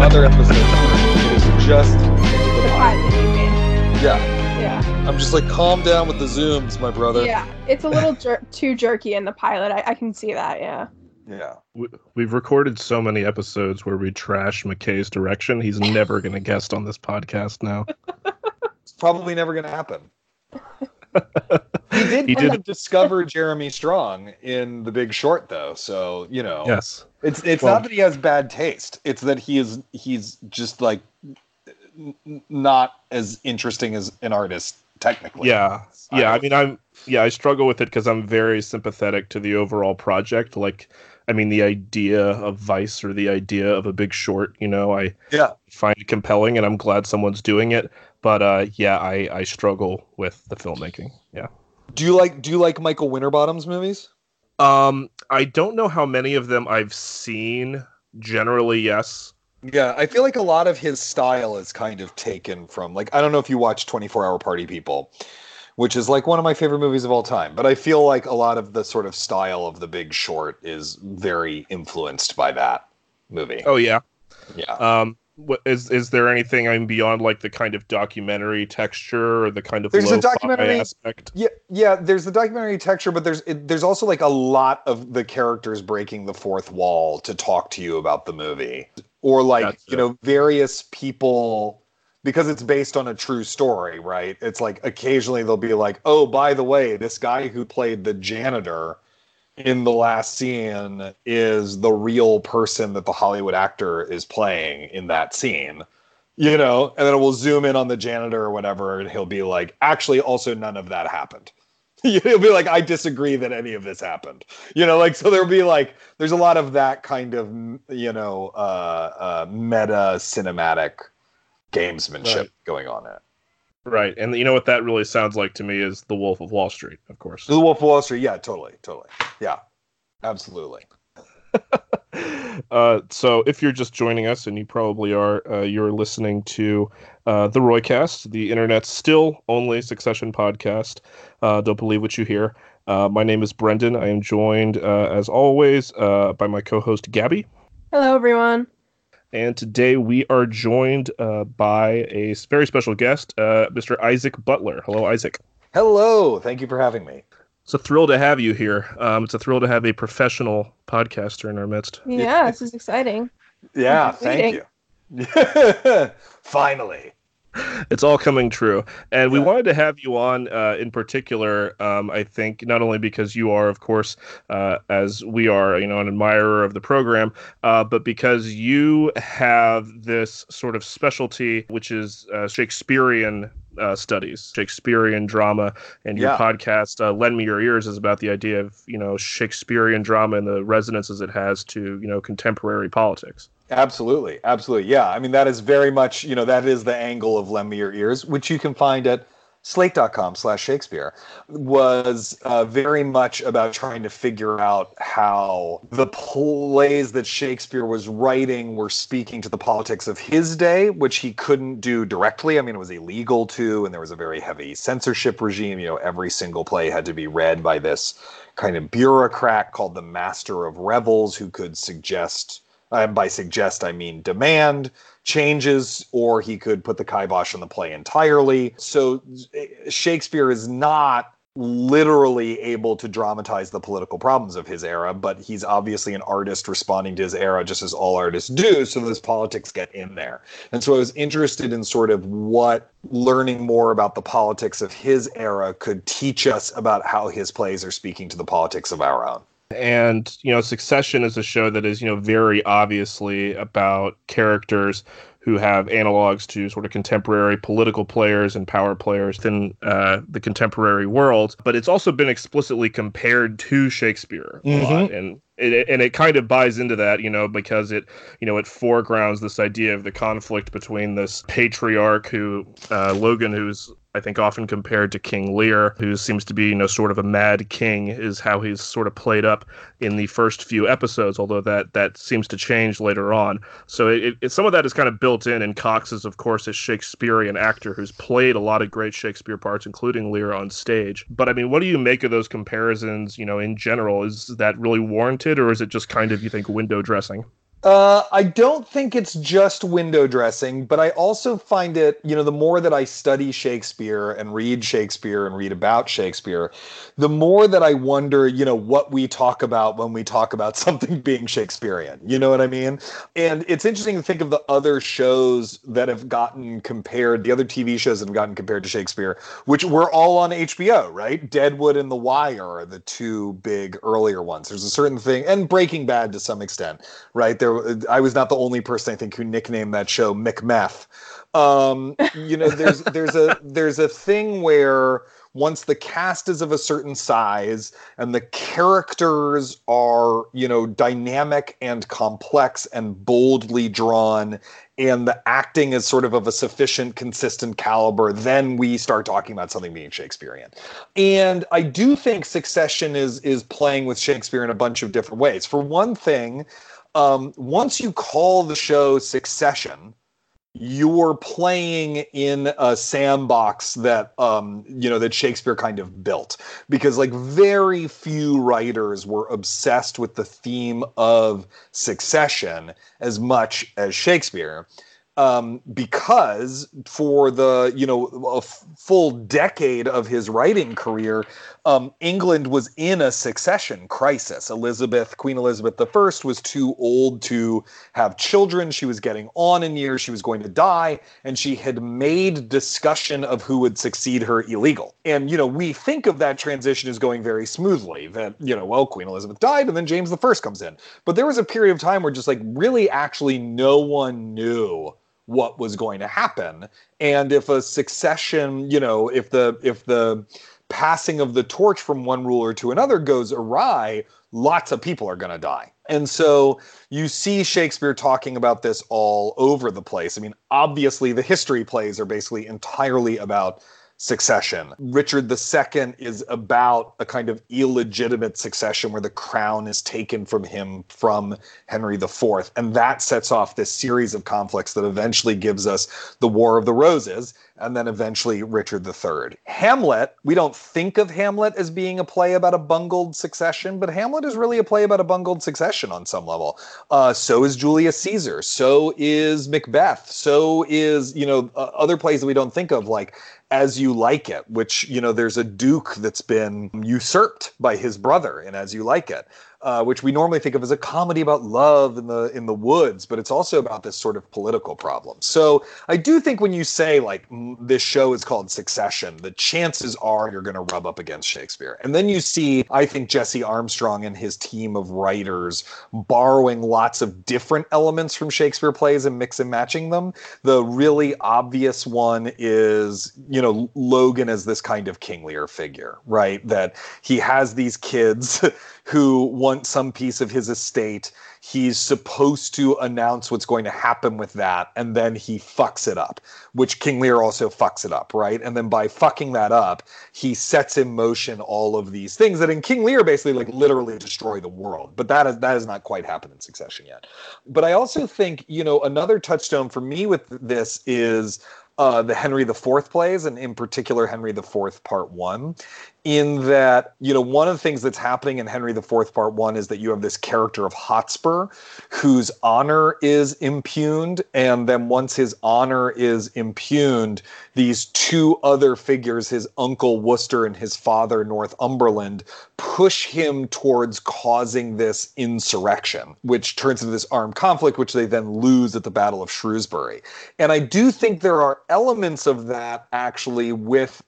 other episodes where it is just the pot that you made. Yeah. Yeah. I'm just like, calm down with the zooms, my brother. Yeah, it's a little too jerky in the pilot. I can see that, yeah. Yeah. We've recorded so many episodes where we trash McKay's direction. He's never going to guest on this podcast now. It's probably never going to happen. He did discover Jeremy Strong in The Big Short, though. So, you know, yes, it's not that he has bad taste. It's that he's just like not as interesting as an artist technically. Yeah, yeah. I mean, I struggle with it because I'm very sympathetic to the overall project. Like, I mean, the idea of Vice or the idea of A Big Short, you know, I find it compelling, and I'm glad someone's doing it. But I struggle with the filmmaking. Yeah. Do you like Michael Winterbottom's movies? I don't know how many of them I've seen. Generally, yes. Yeah, I feel like a lot of his style is kind of taken from, like, I don't know if you watch 24-Hour Party People, which is like one of my favorite movies of all time. But I feel like a lot of the sort of style of The Big Short is very influenced by that movie. Oh yeah. Yeah. What is there anything beyond like the kind of documentary texture or the kind of lo-fi aspect? Yeah, there's the documentary texture, but there's also like a lot of the characters breaking the fourth wall to talk to you about the movie, or like various people, because it's based on a true story, right? It's like occasionally they'll be like, oh, by the way, this guy who played the janitor in the last scene is the real person that the Hollywood actor is playing in that scene, you know, and then it will zoom in on the janitor or whatever, and he'll be like, actually, also none of that happened. He'll be like, I disagree that any of this happened, you know, like, so there'll be like, there's a lot of that kind of, you know, meta cinematic gamesmanship going on there. Right, and you know what that really sounds like to me is The Wolf of Wall Street, of course. The Wolf of Wall Street, yeah, totally. Yeah, absolutely. So if you're just joining us, and you probably are, you're listening to the Roycast, the internet's still only Succession podcast. Don't believe what you hear. My name is Brendan. I am joined, as always, by my co-host, Gabby. Hello, everyone. And today we are joined by a very special guest, Mr. Isaac Butler. Hello, Isaac. Hello. Thank you for having me. It's a thrill to have you here. It's a thrill to have a professional podcaster in our midst. Yeah, this is exciting. Yeah, thank you. Finally. It's all coming true. And we wanted to have you on in particular, I think, not only because you are, of course, as we are, you know, an admirer of the program, but because you have this sort of specialty, which is Shakespearean studies, Shakespearean drama, and your podcast, Lend Me Your Ears, is about the idea of, you know, Shakespearean drama and the resonances it has to, you know, contemporary politics. Absolutely. Absolutely. Yeah. I mean, that is very much, you know, that is the angle of Lend Me Your Ears, which you can find at slate.com/Shakespeare, was very much about trying to figure out how the plays that Shakespeare was writing were speaking to the politics of his day, which he couldn't do directly. I mean, it was illegal to, and there was a very heavy censorship regime. You know, every single play had to be read by this kind of bureaucrat called the Master of Revels, who could suggest... by suggest, I mean demand changes, or he could put the kibosh on the play entirely. So Shakespeare is not literally able to dramatize the political problems of his era, but he's obviously an artist responding to his era, just as all artists do, so those politics get in there. And so I was interested in sort of what learning more about the politics of his era could teach us about how his plays are speaking to the politics of our own. And, you know, Succession is a show that is, you know, very obviously about characters who have analogs to sort of contemporary political players and power players within the contemporary world. But it's also been explicitly compared to Shakespeare a lot. And it kind of buys into that, you know, because it, you know, it foregrounds this idea of the conflict between this patriarch who, Logan, who's, I think, often compared to King Lear, who seems to be, you know, sort of a mad king, is how he's sort of played up in the first few episodes, although that seems to change later on. So it some of that is kind of built in, and Cox is, of course, a Shakespearean actor who's played a lot of great Shakespeare parts, including Lear, on stage. But, I mean, what do you make of those comparisons, you know, in general? Is that really warranted, or is it just kind of, you think, window dressing? I don't think it's just window dressing, but I also find it, you know, the more that I study Shakespeare and read about Shakespeare, the more that I wonder, you know, what we talk about when we talk about something being Shakespearean. You know what I mean? And it's interesting to think of the other shows that have gotten compared, the other TV shows that have gotten compared to Shakespeare, which were all on HBO, right? Deadwood and The Wire are the two big earlier ones. There's a certain thing, and Breaking Bad to some extent, right? There, I was not the only person, I think, who nicknamed that show McMeth. You know, there's a thing where once the cast is of a certain size and the characters are, you know, dynamic and complex and boldly drawn, and the acting is sort of a sufficient, consistent caliber, then we start talking about something being Shakespearean. And I do think Succession is playing with Shakespeare in a bunch of different ways. For one thing, once you call the show Succession, you're playing in a sandbox that, you know, that Shakespeare kind of built, because like very few writers were obsessed with the theme of succession as much as Shakespeare. Because for the, you know, a full decade of his writing career, England was in a succession crisis. Queen Elizabeth I was too old to have children. She was getting on in years. She was going to die. And she had made discussion of who would succeed her illegal. And, you know, we think of that transition as going very smoothly, that, you know, well, Queen Elizabeth died and then James I comes in. But there was a period of time where just like really actually no one knew what was going to happen. And if a succession, you know, if the passing of the torch from one ruler to another goes awry, lots of people are going to die. And so you see Shakespeare talking about this all over the place. I mean, obviously the history plays are basically entirely about succession. Richard II is about a kind of illegitimate succession where the crown is taken from him from Henry IV. And that sets off this series of conflicts that eventually gives us the War of the Roses and then eventually Richard III. Hamlet, we don't think of Hamlet as being a play about a bungled succession, but Hamlet is really a play about a bungled succession on some level. So is Julius Caesar. So is Macbeth. So is, you know, other plays that we don't think of, like As You Like It, which, you know, there's a duke that's been usurped by his brother in As You Like It, which we normally think of as a comedy about love in the woods, but it's also about this sort of political problem. So I do think when you say, like, this show is called Succession, the chances are you're going to rub up against Shakespeare. And then you see, I think, Jesse Armstrong and his team of writers borrowing lots of different elements from Shakespeare plays and mix and matching them. The really obvious one is, you know, Logan as this kind of King Lear figure, right? That he has these kids who want some piece of his estate. He's supposed to announce what's going to happen with that, and then he fucks it up, which King Lear also fucks it up, right? And then by fucking that up, he sets in motion all of these things that in King Lear basically like literally destroy the world. But that has not quite happened in Succession yet. But I also think, you know, another touchstone for me with this is the Henry IV plays, and in particular Henry IV Part One, in that, you know, one of the things that's happening in Henry IV Part One is that you have this character of Hotspur whose honor is impugned, and then once his honor is impugned, these two other figures, his uncle Worcester and his father Northumberland, push him towards causing this insurrection, which turns into this armed conflict, which they then lose at the Battle of Shrewsbury. And I do think there are elements of that actually with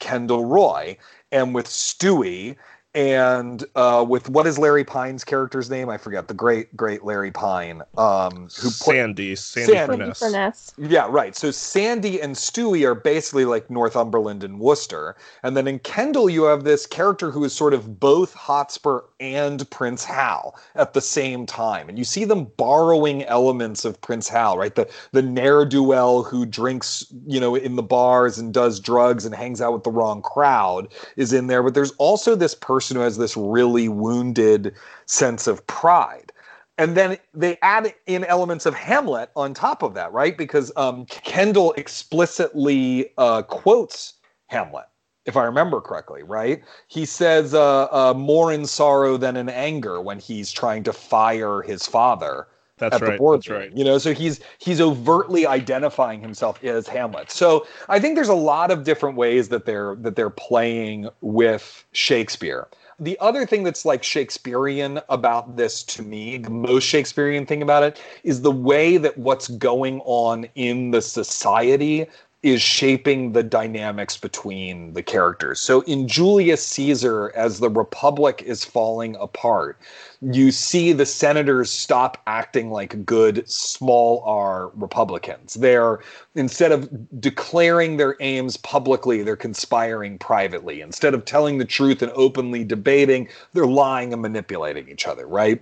Kendall Roy and with Stewie and with what is Larry Pine's character's name? I forget. The great Larry Pine. Who Sandy Furness. Yeah, right. So Sandy and Stewie are basically like Northumberland and Worcester. And then in Kendall, you have this character who is sort of both Hotspur and Prince Hal at the same time. And you see them borrowing elements of Prince Hal, right? The ne'er-do-well who drinks, you know, in the bars and does drugs and hangs out with the wrong crowd is in there. But there's also this person who has this really wounded sense of pride. And then they add in elements of Hamlet on top of that, right? Because Kendall explicitly quotes Hamlet, if I remember correctly, right? He says more in sorrow than in anger when he's trying to fire his father That's right. That's right. You know, so he's overtly identifying himself as Hamlet. So I think there's a lot of different ways that they're playing with Shakespeare. The other thing that's like Shakespearean about this to me, the most Shakespearean thing about it, is the way that what's going on in the society is shaping the dynamics between the characters. So in Julius Caesar, as the Republic is falling apart, you see the senators stop acting like good small R Republicans. They're, instead of declaring their aims publicly, they're conspiring privately. Instead of telling the truth and openly debating, they're lying and manipulating each other, right?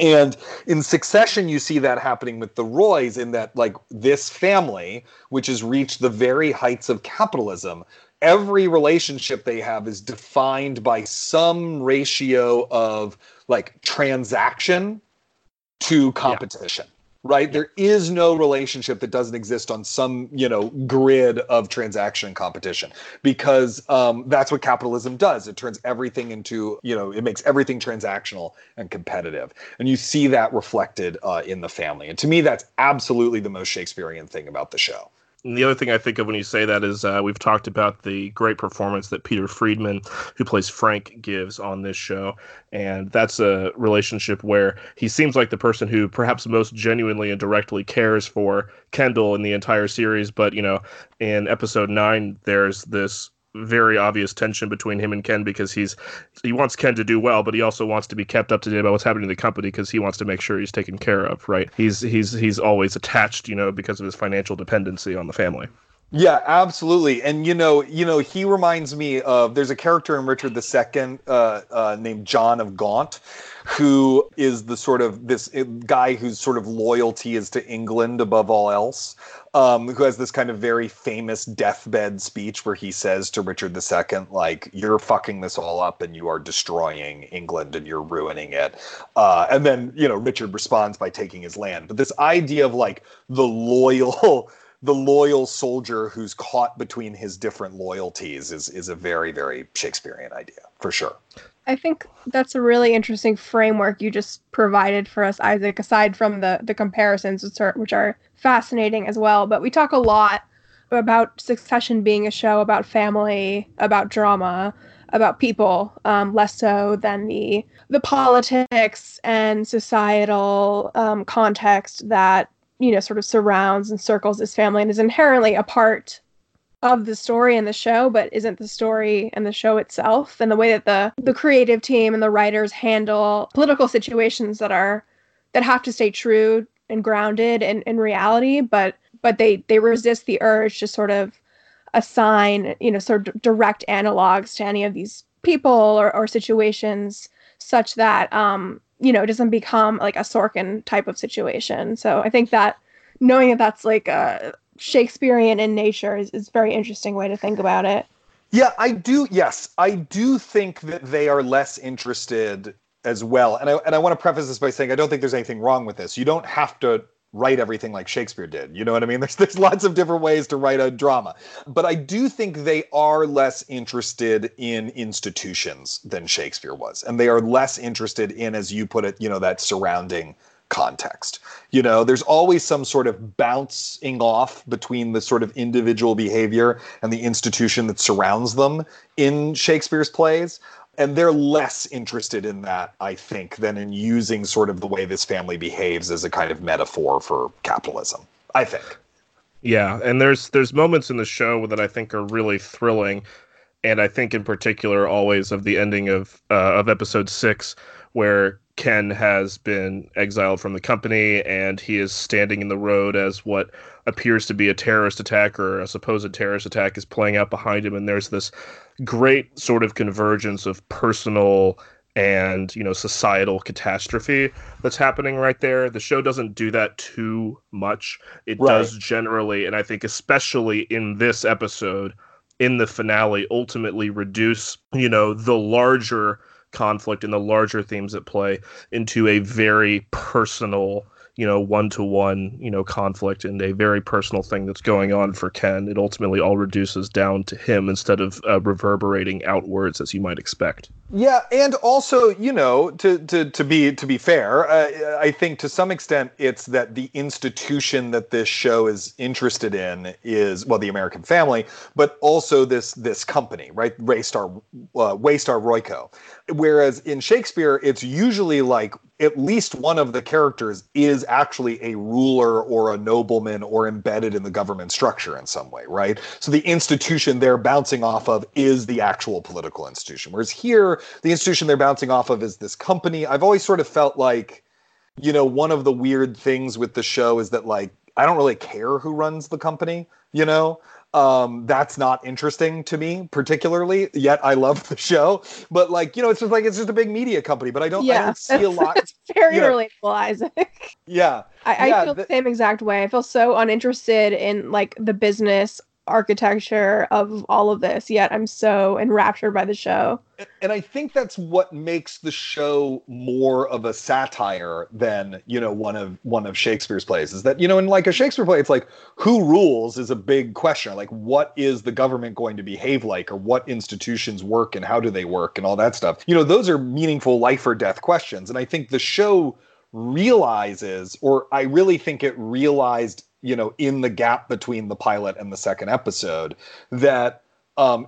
And in Succession, you see that happening with the Roys, in that, like, this family, which has reached the very heights of capitalism, every relationship they have is defined by some ratio of, like, transaction to competition. Yeah. Right? There is no relationship that doesn't exist on some, you know, grid of transaction and competition, because that's what capitalism does. It turns everything into, you know, it makes everything transactional and competitive. And you see that reflected in the family. And to me, that's absolutely the most Shakespearean thing about the show. And the other thing I think of when you say that is we've talked about the great performance that Peter Friedman, who plays Frank, gives on this show. And that's a relationship where he seems like the person who perhaps most genuinely and directly cares for Kendall in the entire series. But, you know, in episode 9, there's this very obvious tension between him and Ken, because he wants Ken to do well, but he also wants to be kept up to date about what's happening to the company, because he wants to make sure he's taken care of, right? He's always attached, you know, because of his financial dependency on the family. Yeah, absolutely. And, you know, he reminds me of, there's a character in Richard II named John of Gaunt, who is the sort of this guy whose sort of loyalty is to England above all else, who has this kind of very famous deathbed speech where he says to Richard II, like, you're fucking this all up and you are destroying England and you're ruining it. And then, you know, Richard responds by taking his land. But this idea of, like, the loyal soldier who's caught between his different loyalties is a very, very Shakespearean idea, for sure. I think that's a really interesting framework you just provided for us, Isaac, aside from the comparisons, which are fascinating as well. But we talk a lot about Succession being a show about family, about drama, about people, less so than the politics and societal context that, you know, sort of surrounds and circles this family and is inherently a part of the story and the show, but isn't the story and the show itself. And the way that the creative team and the writers handle political situations that have to stay true and grounded in reality, but they resist the urge to sort of assign, you know, sort of direct analogs to any of these people or situations, such that you know, it doesn't become like a Sorkin type of situation. So I think that knowing that that's like a Shakespearean in nature is a very interesting way to think about it. Yeah, I do. Yes, I do think that they are less interested as well. And I want to preface this by saying I don't think there's anything wrong with this. You don't have to write everything like Shakespeare did. You know what I mean? There's lots of different ways to write a drama. But I do think they are less interested in institutions than Shakespeare was. And they are less interested in, as you put it, you know, that surrounding context. You know, there's always some sort of bouncing off between the sort of individual behavior and the institution that surrounds them in Shakespeare's plays. And they're less interested in that, I think, than in using sort of the way this family behaves as a kind of metaphor for capitalism, I think. Yeah, and there's moments in the show that I think are really thrilling. And I think in particular always of the ending of episode 6, where Ken has been exiled from the company and he is standing in the road as what appears to be a terrorist attack, or a supposed terrorist attack, is playing out behind him. And there's this great sort of convergence of personal and, you know, societal catastrophe that's happening right there. The show doesn't do that too much. It right. does generally, and I think especially in this episode, in the finale, ultimately reduce, you know, the larger conflict and the larger themes at play into a very personal you know, one-to-one, you know, conflict and a very personal thing that's going on for Ken. It ultimately all reduces down to him instead of reverberating outwards as you might expect. Yeah, and also, you know, to be fair, I think to some extent it's that the institution that this show is interested in is, well, the American family, but also this company, right? Waystar Royco. Whereas in Shakespeare, it's usually like at least one of the characters is actually a ruler or a nobleman or embedded in the government structure in some way, right? So the institution they're bouncing off of is the actual political institution. Whereas here, the institution they're bouncing off of is this company. I've always sort of felt like, you know, one of the weird things with the show is that, like, I don't really care who runs the company, you know? That's not interesting to me particularly, yet I love the show. But, like, you know, it's just a big media company, but I don't see a lot. It's very relatable, know. Isaac. Yeah. I feel the same exact way. I feel so uninterested in, like, the business architecture of all of this, yet I'm so enraptured by the show. And I think that's what makes the show more of a satire than, you know, one of Shakespeare's plays, is that, you know, in like a Shakespeare play, it's like, who rules is a big question. Like, what is the government going to behave like, or what institutions work and how do they work and all that stuff? You know, those are meaningful life or death questions. And I think the show realizes, or I really think it realized, you know, in the gap between the pilot and the second episode, that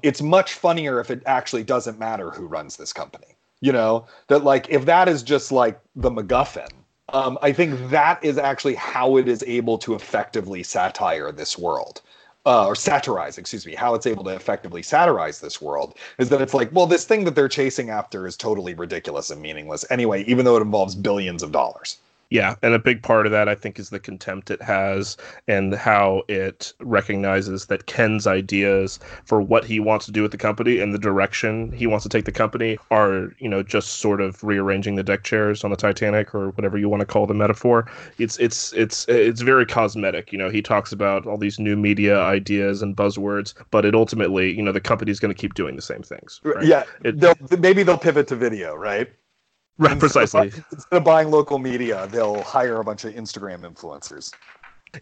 it's much funnier if it actually doesn't matter who runs this company, you know, that, like, if that is just like the MacGuffin, I think that is actually how it is able to effectively satire this world, how it's able to effectively satirize this world, is that it's like, well, this thing that they're chasing after is totally ridiculous and meaningless anyway, even though it involves billions of dollars. Yeah, and a big part of that, I think, is the contempt it has and how it recognizes that Ken's ideas for what he wants to do with the company and the direction he wants to take the company are, you know, just sort of rearranging the deck chairs on the Titanic, or whatever you want to call the metaphor. It's very cosmetic. You know, he talks about all these new media ideas and buzzwords, but it ultimately, you know, the company's going to keep doing the same things. Right? Yeah, maybe they'll pivot to video, right? Right, precisely. Instead of buying local media, they'll hire a bunch of Instagram influencers.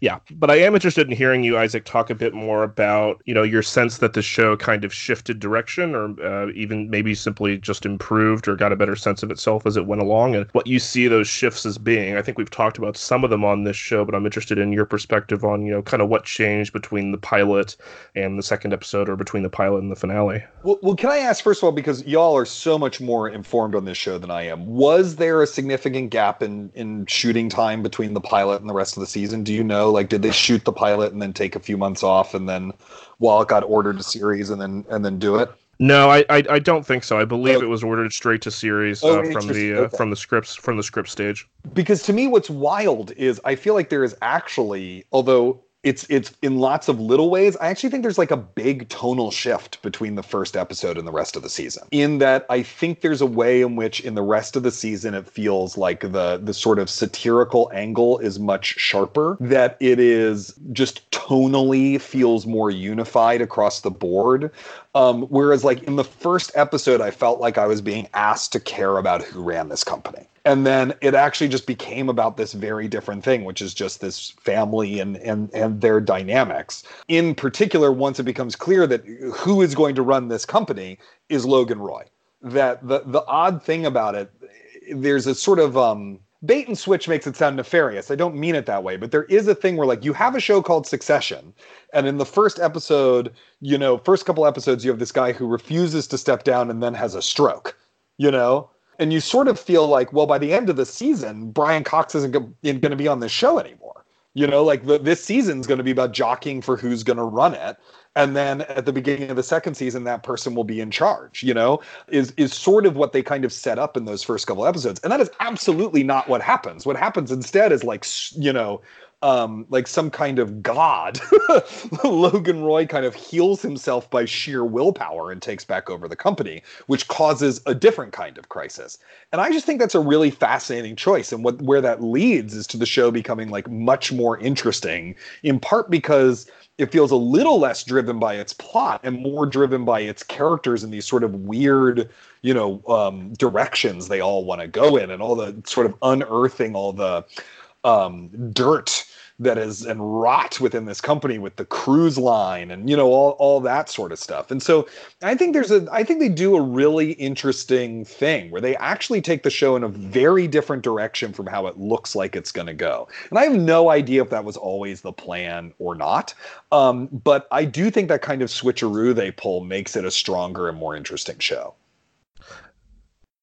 Yeah, but I am interested in hearing you, Isaac, talk a bit more about, you know, your sense that the show kind of shifted direction, or even maybe simply just improved or got a better sense of itself as it went along, and what you see those shifts as being. I think we've talked about some of them on this show, but I'm interested in your perspective on, you know, kind of what changed between the pilot and the second episode, or between the pilot and the finale. Well, can I ask, first of all, because y'all are so much more informed on this show than I am, was there a significant gap in shooting time between the pilot and the rest of the season? Do you know? Like, did they shoot the pilot and then take a few months off, and then while it got ordered to series, and then do it? No, I don't think so. I believe it was ordered straight to series from the script stage. Because to me, what's wild is I feel like there is actually, although it's in lots of little ways, I actually think there's like a big tonal shift between the first episode and the rest of the season, in that I think there's a way in which in the rest of the season, it feels like the sort of satirical angle is much sharper, that it is just tonally feels more unified across the board. Whereas like in the first episode, I felt like I was being asked to care about who ran this company. And then it actually just became about this very different thing, which is just this family and their dynamics. In particular, once it becomes clear that who is going to run this company is Logan Roy. That the odd thing about it, there's a sort of bait and switch makes it sound nefarious. I don't mean it that way, but there is a thing where, like, you have a show called Succession, and in the first episode, you know, first couple episodes, you have this guy who refuses to step down and then has a stroke, you know? And you sort of feel like, well, by the end of the season, Brian Cox isn't going to be on this show anymore. You know, like this season's going to be about jockeying for who's going to run it. And then at the beginning of the second season, that person will be in charge, you know, is sort of what they kind of set up in those first couple episodes. And that is absolutely not what happens. What happens instead is, like, you know, like some kind of god. Logan Roy kind of heals himself by sheer willpower and takes back over the company, which causes a different kind of crisis. And I just think that's a really fascinating choice. And where that leads is to the show becoming, like, much more interesting, in part because it feels a little less driven by its plot and more driven by its characters and these sort of weird, you know, directions they all want to go in, and all the sort of unearthing all the dirt that is and rot within this company with the cruise line and, you know, all that sort of stuff. And so I think there's a, I think they do a really interesting thing where they actually take the show in a very different direction from how it looks like it's going to go. And I have no idea if that was always the plan or not. But I do think that kind of switcheroo they pull makes it a stronger and more interesting show.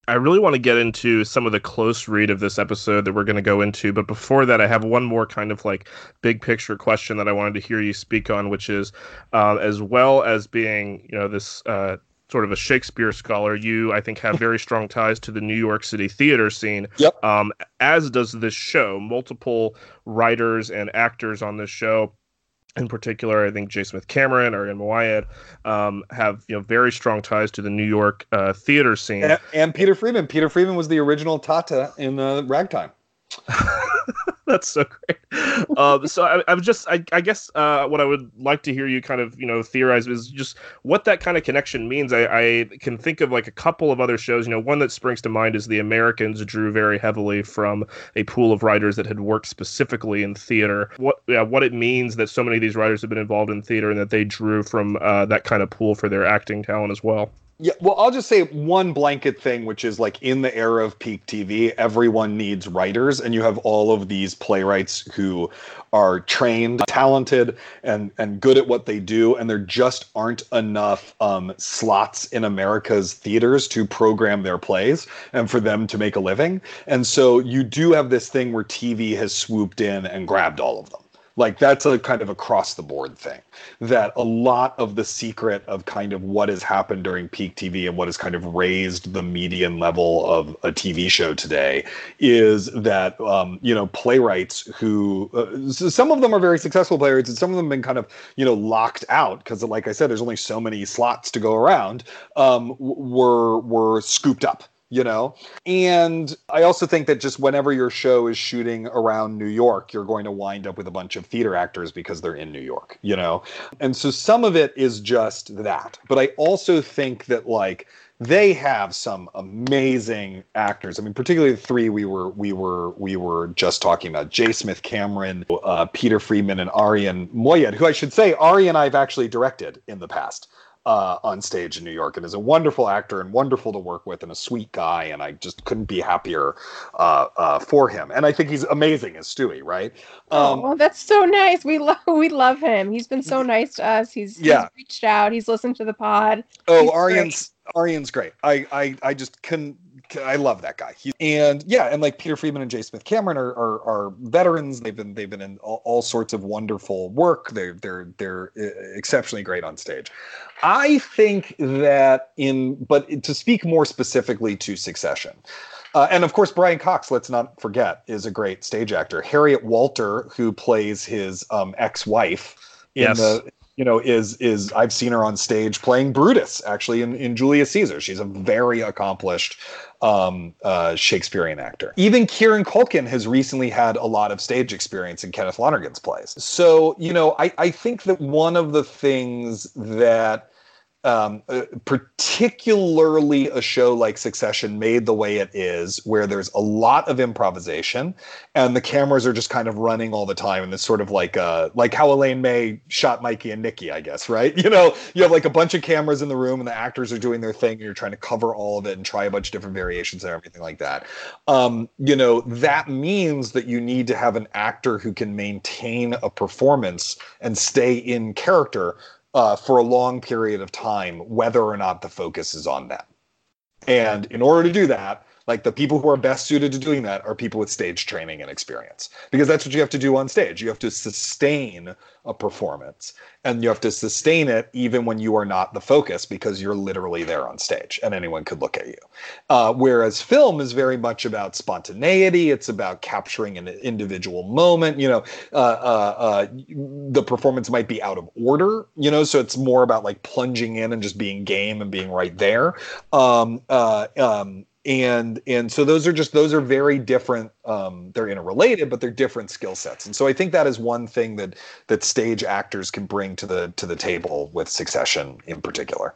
I really want to get into some of the close read of this episode that we're going to go into. But before that, I have one more kind of like big picture question that I wanted to hear you speak on, which is as well as being, you know, this sort of a Shakespeare scholar, you, I think, have very strong ties to the New York City theater scene, yep. As does this show. Multiple writers and actors on this show. In particular, I think J. Smith Cameron or Ian Mawayed have, you know, very strong ties to the New York theater scene. And Peter Friedman. Peter Friedman was the original Tata in Ragtime. That's so great. So I guess what I would like to hear you kind of, you know, theorize is just what that kind of connection means. I can think of like a couple of other shows, you know, one that springs to mind is The Americans drew very heavily from a pool of writers that had worked specifically in theater. What it means that so many of these writers have been involved in theater and that they drew from that kind of pool for their acting talent as well. Yeah, well, I'll just say one blanket thing, which is like in the era of peak TV, everyone needs writers, and you have all of these playwrights who are trained, talented, and good at what they do, and there just aren't enough slots in America's theaters to program their plays and for them to make a living. And so you do have this thing where TV has swooped in and grabbed all of them. Like that's a kind of across the board thing that a lot of the secret of kind of what has happened during peak TV and what has kind of raised the median level of a TV show today is that, you know, playwrights who some of them are very successful playwrights and some of them have been kind of, you know, locked out because, like I said, there's only so many slots to go around, were scooped up. You know, and I also think that just whenever your show is shooting around New York, you're going to wind up with a bunch of theater actors because they're in New York, you know, and so some of it is just that. But I also think that like they have some amazing actors. I mean, particularly the three we were just talking about, J. Smith Cameron, Peter Friedman and Ian Mawayed, who I should say Ari and I've actually directed in the past. On stage in New York, and is a wonderful actor and wonderful to work with and a sweet guy, and I just couldn't be happier for him. And I think he's amazing as Stewie, right? Oh, that's so nice. We love him. He's been so nice to us. He's reached out. He's listened to the pod. Oh, Arian's great. I just couldn't. I love that guy. And like Peter Friedman and J. Smith Cameron are veterans. They've been in all sorts of wonderful work. They're exceptionally great on stage. I think that but to speak more specifically to Succession. And of course, Brian Cox, let's not forget, is a great stage actor. Harriet Walter, who plays his ex-wife is I've seen her on stage playing Brutus actually in Julius Caesar. She's a very accomplished Shakespearean actor. Even Kieran Culkin has recently had a lot of stage experience in Kenneth Lonergan's plays. So, you know, I think that one of the things that particularly a show like Succession made the way it is, where there's a lot of improvisation and the cameras are just kind of running all the time, and it's sort of like how Elaine May shot Mikey and Nikki, I guess, right? You know, you have like a bunch of cameras in the room and the actors are doing their thing and you're trying to cover all of it and try a bunch of different variations and everything like that. You know, that means that you need to have an actor who can maintain a performance and stay in character for a long period of time, whether or not the focus is on that. And in order to do that, like the people who are best suited to doing that are people with stage training and experience, because that's what you have to do on stage. You have to sustain a performance, and you have to sustain it even when you are not the focus, because you're literally there on stage and anyone could look at you. Whereas film is very much about spontaneity. It's about capturing an individual moment. You know, the performance might be out of order, you know, so it's more about like plunging in and just being game and being right there. And so those are very different. They're interrelated, but they're different skill sets. And so I think that is one thing that stage actors can bring to the table with Succession in particular.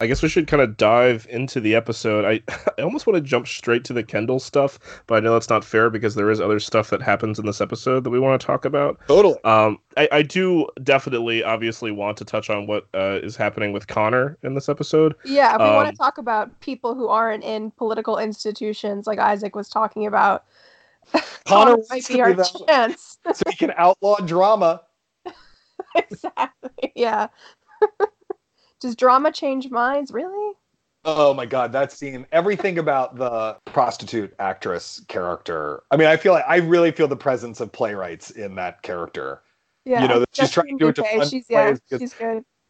I guess we should kind of dive into the episode. I almost want to jump straight to the Kendall stuff, but I know that's not fair because there is other stuff that happens in this episode that we want to talk about. Totally. I do definitely, obviously, want to touch on what is happening with Connor in this episode. Yeah, if we want to talk about people who aren't in political institutions, like Isaac was talking about. Connor might be our chance. So we can outlaw drama. Exactly, yeah. Does drama change minds? Really? Oh my God, that scene. Everything about the prostitute actress character. I mean, I really feel the presence of playwrights in that character. Yeah. You know, that she's trying to do it to fun plays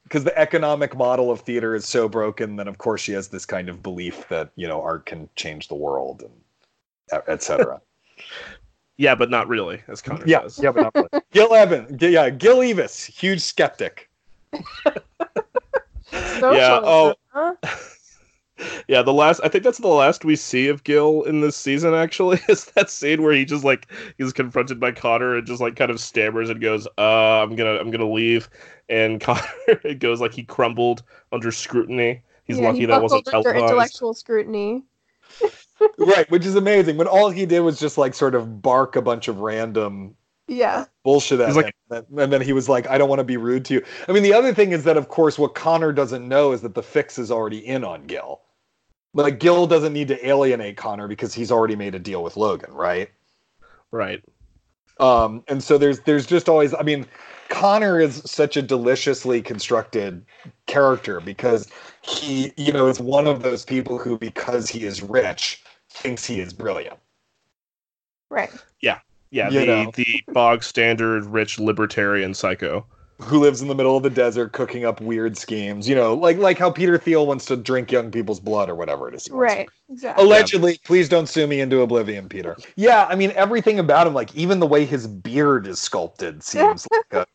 because the economic model of theater is so broken. Then, of course, she has this kind of belief that, you know, art can change the world and et cetera. Yeah, but not really, as Connor says. Yeah, but not really. Gil Evans. Yeah, Gil Evans, huge skeptic. Yeah, I think that's the last we see of Gil in this season, actually, is that scene where he just like he's confronted by Connor and just like kind of stammers and goes, I'm gonna leave, and Connor it goes like he crumbled under scrutiny. He that wasn't televised. Intellectual scrutiny. Right, which is amazing when all he did was just like sort of bark a bunch of random bullshit at him. And then he was like, I don't want to be rude to you. I mean, the other thing is that, of course, what Connor doesn't know is that the fix is already in on Gil. Like, Gil doesn't need to alienate Connor because he's already made a deal with Logan, right? Right. And so there's just always, I mean, Connor is such a deliciously constructed character because he, you know, is one of those people who, because he is rich, thinks he is brilliant. Right. Yeah. Yeah, the bog standard rich libertarian psycho who lives in the middle of the desert cooking up weird schemes. You know, like how Peter Thiel wants to drink young people's blood or whatever it is. Right, exactly. Allegedly, please don't sue me into oblivion, Peter. Yeah, I mean everything about him, like even the way his beard is sculpted, seems like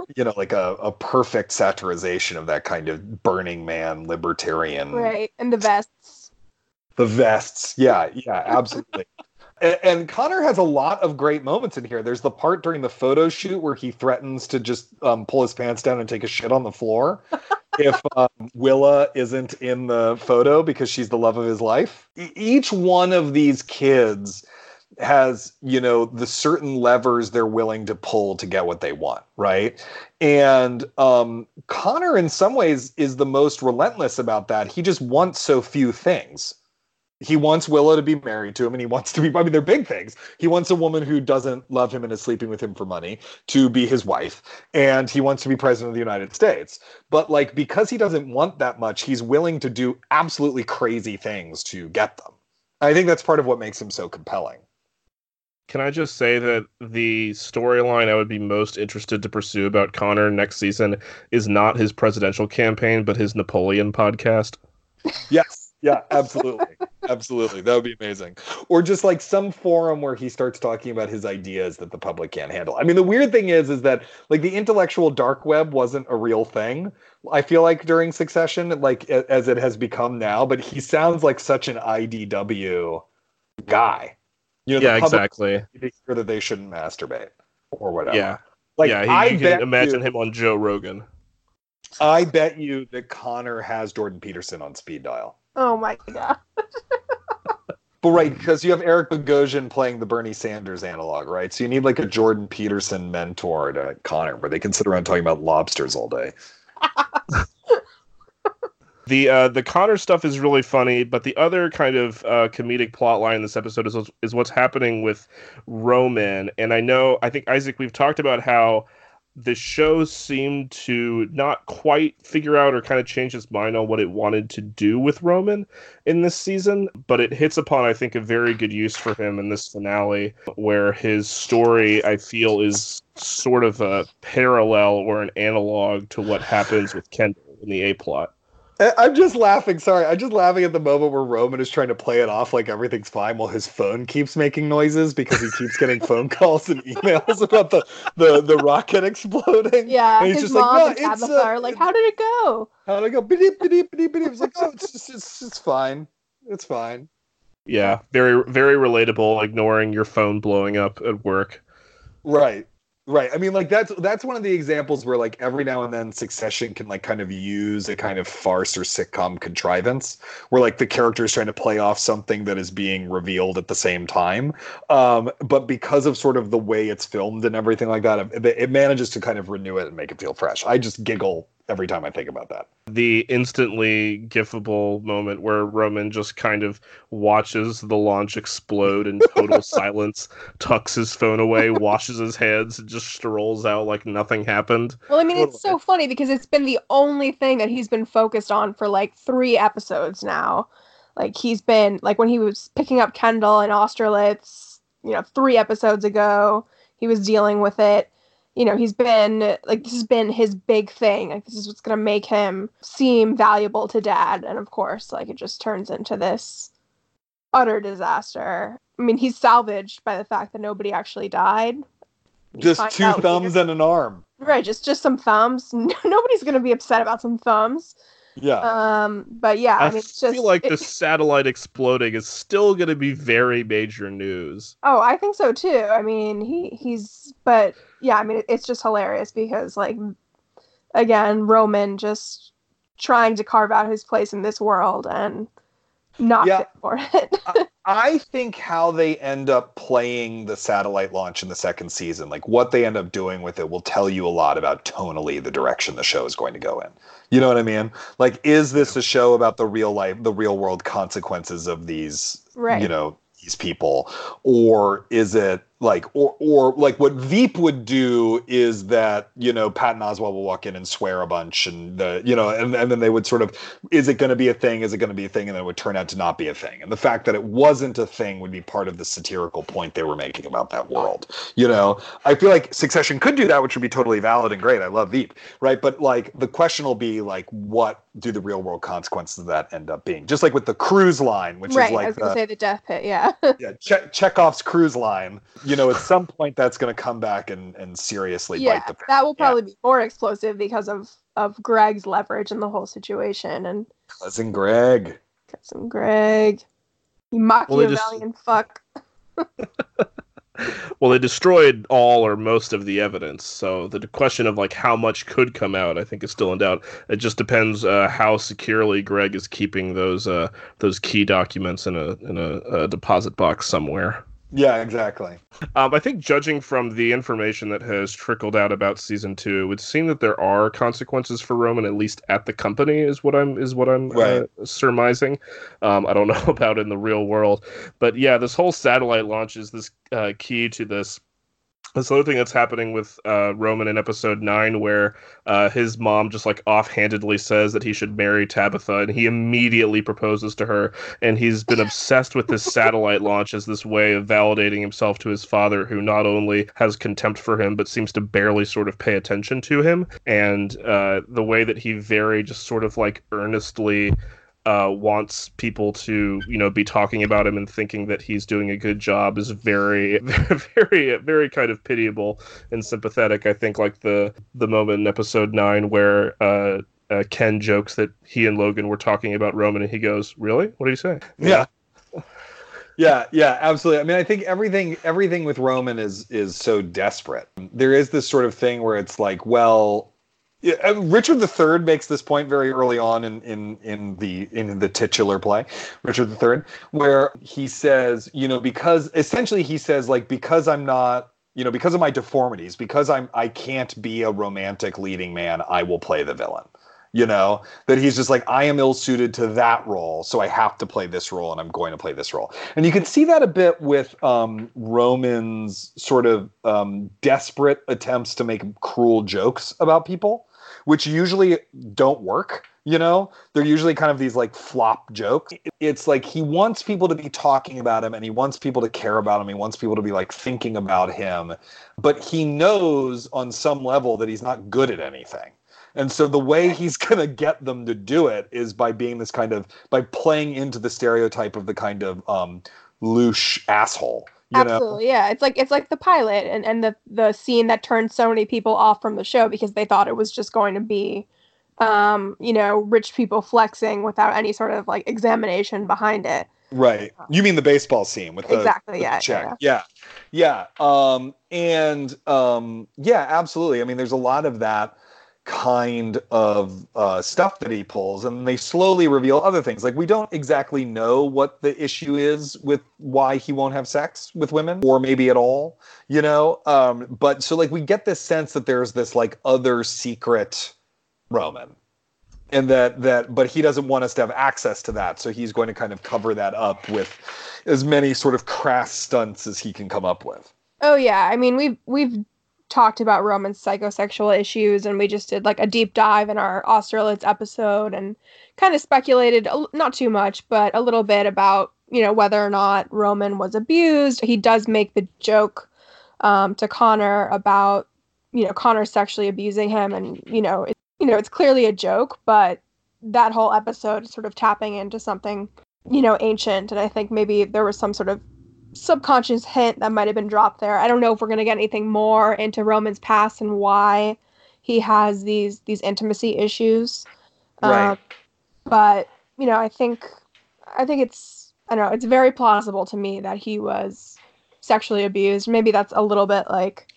a perfect satirization of that kind of Burning Man libertarian. Right, and the vests. The vests, yeah, absolutely. And Connor has a lot of great moments in here. There's the part during the photo shoot where he threatens to just pull his pants down and take a shit on the floor if Willa isn't in the photo because she's the love of his life. Each one of these kids has, you know, the certain levers they're willing to pull to get what they want, right? And Connor, in some ways, is the most relentless about that. He just wants so few things. He wants Willow to be married to him, and he wants to be, I mean, they're big things. He wants a woman who doesn't love him and is sleeping with him for money to be his wife, and he wants to be president of the United States. But, like, because he doesn't want that much, he's willing to do absolutely crazy things to get them. I think that's part of what makes him so compelling. Can I just say that the storyline I would be most interested to pursue about Connor next season is not his presidential campaign, but his Napoleon podcast? Yes. Yeah, absolutely. Absolutely. That would be amazing. Or just like some forum where he starts talking about his ideas that the public can't handle. I mean, the weird thing is that like the intellectual dark web wasn't a real thing, I feel like, during Succession, like as it has become now. But he sounds like such an IDW guy. You know, yeah, exactly. Make sure that they shouldn't masturbate or whatever. Yeah. Like, yeah, I can imagine him on Joe Rogan. I bet you that Connor has Jordan Peterson on speed dial. Oh my God. But right, because you have Eric Bogosian playing the Bernie Sanders analog, right? So you need like a Jordan Peterson mentor to Connor, where they can sit around talking about lobsters all day. The Connor stuff is really funny, but the other kind of comedic plot line in this episode is what's happening with Roman. And I think, Isaac, we've talked about how the show seemed to not quite figure out or kind of change its mind on what it wanted to do with Roman in this season, but it hits upon, I think, a very good use for him in this finale, where his story, I feel, is sort of a parallel or an analog to what happens with Kendall in the A-plot. I'm just laughing. Sorry. I'm just laughing at the moment where Roman is trying to play it off like everything's fine while his phone keeps making noises because he keeps getting phone calls and emails about the rocket exploding. Yeah, and he's his just mom like, no, and Tabitha are like, how did it go? How did it go? Beep, beep, beep, beep. It's like, oh, it's fine. It's fine. Yeah, very, very relatable, ignoring your phone blowing up at work. Right. Right. I mean, like, that's one of the examples where, like, every now and then Succession can, like, kind of use a kind of farce or sitcom contrivance where, like, the character is trying to play off something that is being revealed at the same time. But because of sort of the way it's filmed and everything like that, it manages to kind of renew it and make it feel fresh. I just giggle every time I think about that. The instantly gifable moment where Roman just kind of watches the launch explode in total silence, tucks his phone away, washes his hands, and just strolls out like nothing happened. Well, I mean, it's so funny because it's been the only thing that he's been focused on for like 3 episodes now. Like, he's been, like, when he was picking up Kendall in Austerlitz, you know, 3 episodes ago, he was dealing with it. You know, he's been, like, this has been his big thing. Like, this is what's going to make him seem valuable to Dad. And, of course, like, it just turns into this utter disaster. I mean, he's salvaged by the fact that nobody actually died. Just 2 thumbs and an arm. Right, just some thumbs. Nobody's going to be upset about some thumbs. Yeah. But, yeah. I mean, it's just, feel like the satellite exploding is still going to be very major news. Oh, I think so, too. I mean, he's... But... Yeah, I mean, it's just hilarious because, like, again, Roman just trying to carve out his place in this world and not fit for it. I think how they end up playing the satellite launch in the second season, like what they end up doing with it will tell you a lot about tonally the direction the show is going to go in. You know what I mean? Like, is this a show about the real life, the real world consequences of these, right, you know, these people, or is it like, or like what Veep would do is that, you know, Patton Oswalt will walk in and swear a bunch and the, you know, and then they would sort of, is it going to be a thing? Is it going to be a thing? And then it would turn out to not be a thing. And the fact that it wasn't a thing would be part of the satirical point they were making about that world. You know, I feel like Succession could do that, which would be totally valid and great. I love Veep. Right. But like the question will be like, what do the real world consequences of that end up being? Just like with the cruise line, which is like, I was going to say the death pit. Yeah. Yeah. Chekhov's cruise line. You know, at some point that's going to come back and seriously bite the pen. That will probably be more explosive because of Greg's leverage in the whole situation. And Cousin Greg. You Machiavellian fuck. Well, they destroyed all or most of the evidence. So the question of like how much could come out, I think, is still in doubt. It just depends how securely Greg is keeping those key documents in a deposit box somewhere. Yeah, exactly. I think judging from the information that has trickled out about season 2, it would seem that there are consequences for Roman, at least at the company, is what I'm right. Surmising. I don't know about in the real world, but yeah, this whole satellite launch is this key to this. This other thing that's happening with Roman in episode 9, where his mom just like offhandedly says that he should marry Tabitha, and he immediately proposes to her. And he's been obsessed with this satellite launch as this way of validating himself to his father, who not only has contempt for him, but seems to barely sort of pay attention to him. And the way that he very just sort of like earnestly wants people to, you know, be talking about him and thinking that he's doing a good job is very, very, very kind of pitiable and sympathetic. I think like the moment in episode 9 where Ken jokes that he and Logan were talking about Roman, and he goes, "Really? What did he say?" Yeah. Yeah, absolutely. I mean, I think everything with Roman is so desperate. There is this sort of thing where it's like, well, yeah, Richard III makes this point very early on in the titular play, Richard III, where he says, you know, because essentially he says, like, because I'm not, you know, because of my deformities, because I can't be a romantic leading man, I will play the villain. You know, that he's just like, I am ill-suited to that role, so I have to play this role, and I'm going to play this role. And you can see that a bit with Roman's sort of desperate attempts to make cruel jokes about people, which usually don't work, you know? They're usually kind of these, like, flop jokes. It's like he wants people to be talking about him, and he wants people to care about him. He wants people to be, like, thinking about him. But he knows on some level that he's not good at anything. And so the way he's going to get them to do it is by being this kind of, by playing into the stereotype of the kind of louche asshole. You Absolutely, know? Yeah. It's like the pilot and the scene that turned so many people off from the show because they thought it was just going to be, you know, rich people flexing without any sort of like examination behind it. Right. You mean the baseball scene with the check. Yeah. Yeah. Yeah, absolutely. I mean, there's a lot of that kind of stuff that he pulls, and they slowly reveal other things. Like, we don't exactly know what the issue is with why he won't have sex with women, or maybe at all, you know? But so, like, we get this sense that there's this, like, other secret Roman, and that but he doesn't want us to have access to that, so he's going to kind of cover that up with as many sort of crass stunts as he can come up with. Oh yeah, I mean, we've talked about Roman's psychosexual issues, and we just did like a deep dive in our Austerlitz episode and kind of speculated, not too much, but a little bit about, you know, whether or not Roman was abused. He does make the joke to Connor about, you know, Connor sexually abusing him, and, you know, it's clearly a joke, but that whole episode is sort of tapping into something, you know, ancient, and I think maybe there was some sort of subconscious hint that might have been dropped there. I don't know if we're going to get anything more into Roman's past and why he has these intimacy issues. Right. But, you know, I think it's, I don't know, it's very plausible to me that he was sexually abused. Maybe that's a little bit like,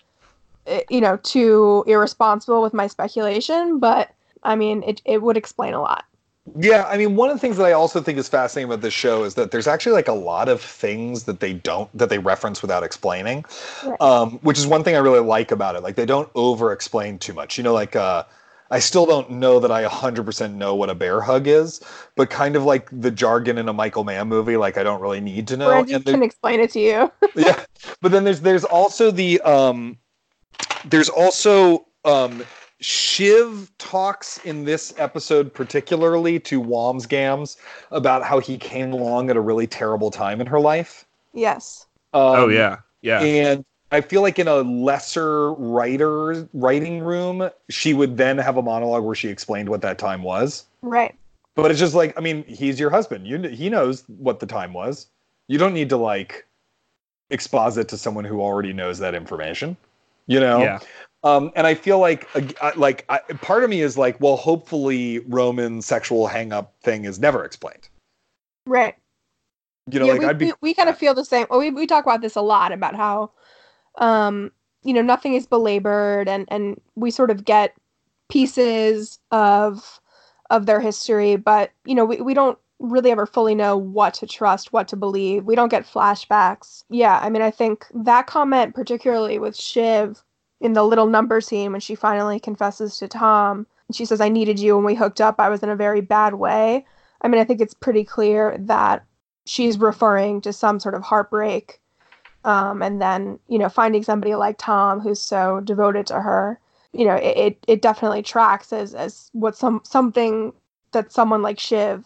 you know, too irresponsible with my speculation, but I mean, it would explain a lot. Yeah, I mean, one of the things that I also think is fascinating about this show is that there's actually like a lot of things that they reference without explaining, right. Which is one thing I really like about it. Like, they don't over-explain too much. You know, like, I still don't know that I 100% know what a bear hug is, but kind of like the jargon in a Michael Mann movie, like, I don't really need to know. Or I just can explain it to you. Yeah, but then there's also Shiv talks in this episode particularly to Wom's Gams about how he came along at a really terrible time in her life. Yes. Yeah. And I feel like in a lesser writing room, she would then have a monologue where she explained what that time was. Right. But it's just like, I mean, he's your husband. He knows what the time was. You don't need to like exposit to someone who already knows that information. You know? Yeah. And I feel like part of me is like, well, hopefully Roman's sexual hang-up thing is never explained. Right. You know, yeah, we kind of feel the same. Well, we talk about this a lot, about how, you know, nothing is belabored, and we sort of get pieces of their history, but, you know, we don't really ever fully know what to trust, what to believe. We don't get flashbacks. Yeah, I mean, I think that comment, particularly with Shiv, in the little number scene when she finally confesses to Tom, and she says, "I needed you when we hooked up. I was in a very bad way." I mean, I think it's pretty clear that she's referring to some sort of heartbreak. And then, you know, finding somebody like Tom who's so devoted to her, you know, it definitely tracks as what something that someone like Shiv,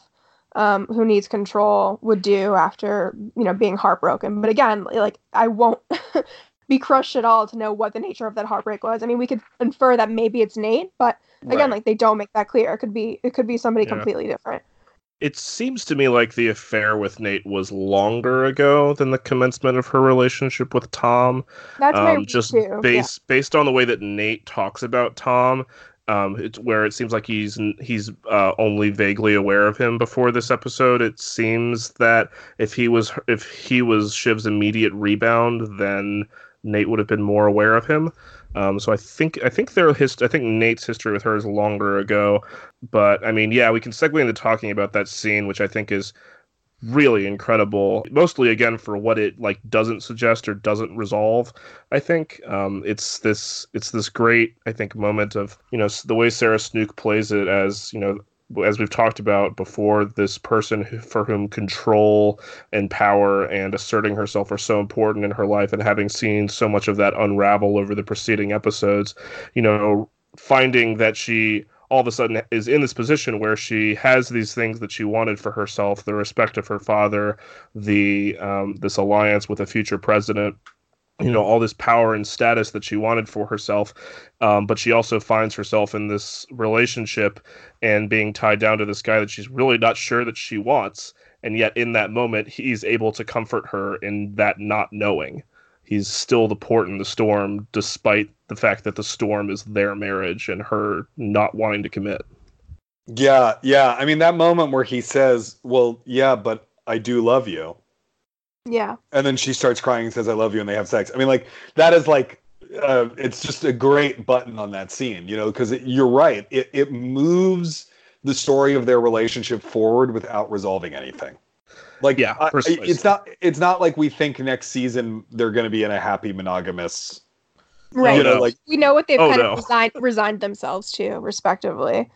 who needs control, would do after, you know, being heartbroken. But again, like, I won't be crushed at all to know what the nature of that heartbreak was. I mean, we could infer that maybe it's Nate, but again, right. Like, they don't make that clear. It could be somebody completely different. It seems to me like the affair with Nate was longer ago than the commencement of her relationship with Tom. That's my read just too. Based on the way that Nate talks about Tom, it's where it seems like he's only vaguely aware of him before this episode. It seems that if he was Shiv's immediate rebound, then Nate would have been more aware of him. So I think Nate's history with her is longer ago. But I mean, yeah, we can segue into talking about that scene, which I think is really incredible. Mostly, again, for what it like doesn't suggest or doesn't resolve. I think it's this great, I think, moment of, you know, the way Sarah Snook plays it as, you know, as we've talked about before, this person for whom control and power and asserting herself are so important in her life, and having seen so much of that unravel over the preceding episodes, you know, finding that she all of a sudden is in this position where she has these things that she wanted for herself, the respect of her father, the this alliance with a future president, you know, all this power and status that she wanted for herself. But she also finds herself in this relationship and being tied down to this guy that she's really not sure that she wants. And yet in that moment, he's able to comfort her in that not knowing. He's still the port in the storm, despite the fact that the storm is their marriage and her not wanting to commit. Yeah. I mean, that moment where he says, "Well, yeah, but I do love you." Yeah. And then she starts crying and says, I love you, and they have sex. I mean, like, that is like, it's just a great button on that scene, you know, because you're right. It moves the story of their relationship forward without resolving anything. Like, yeah, it's not like we think next season they're going to be in a happy monogamous. Right. You know, like, we know what they've kind of resigned themselves to, respectively.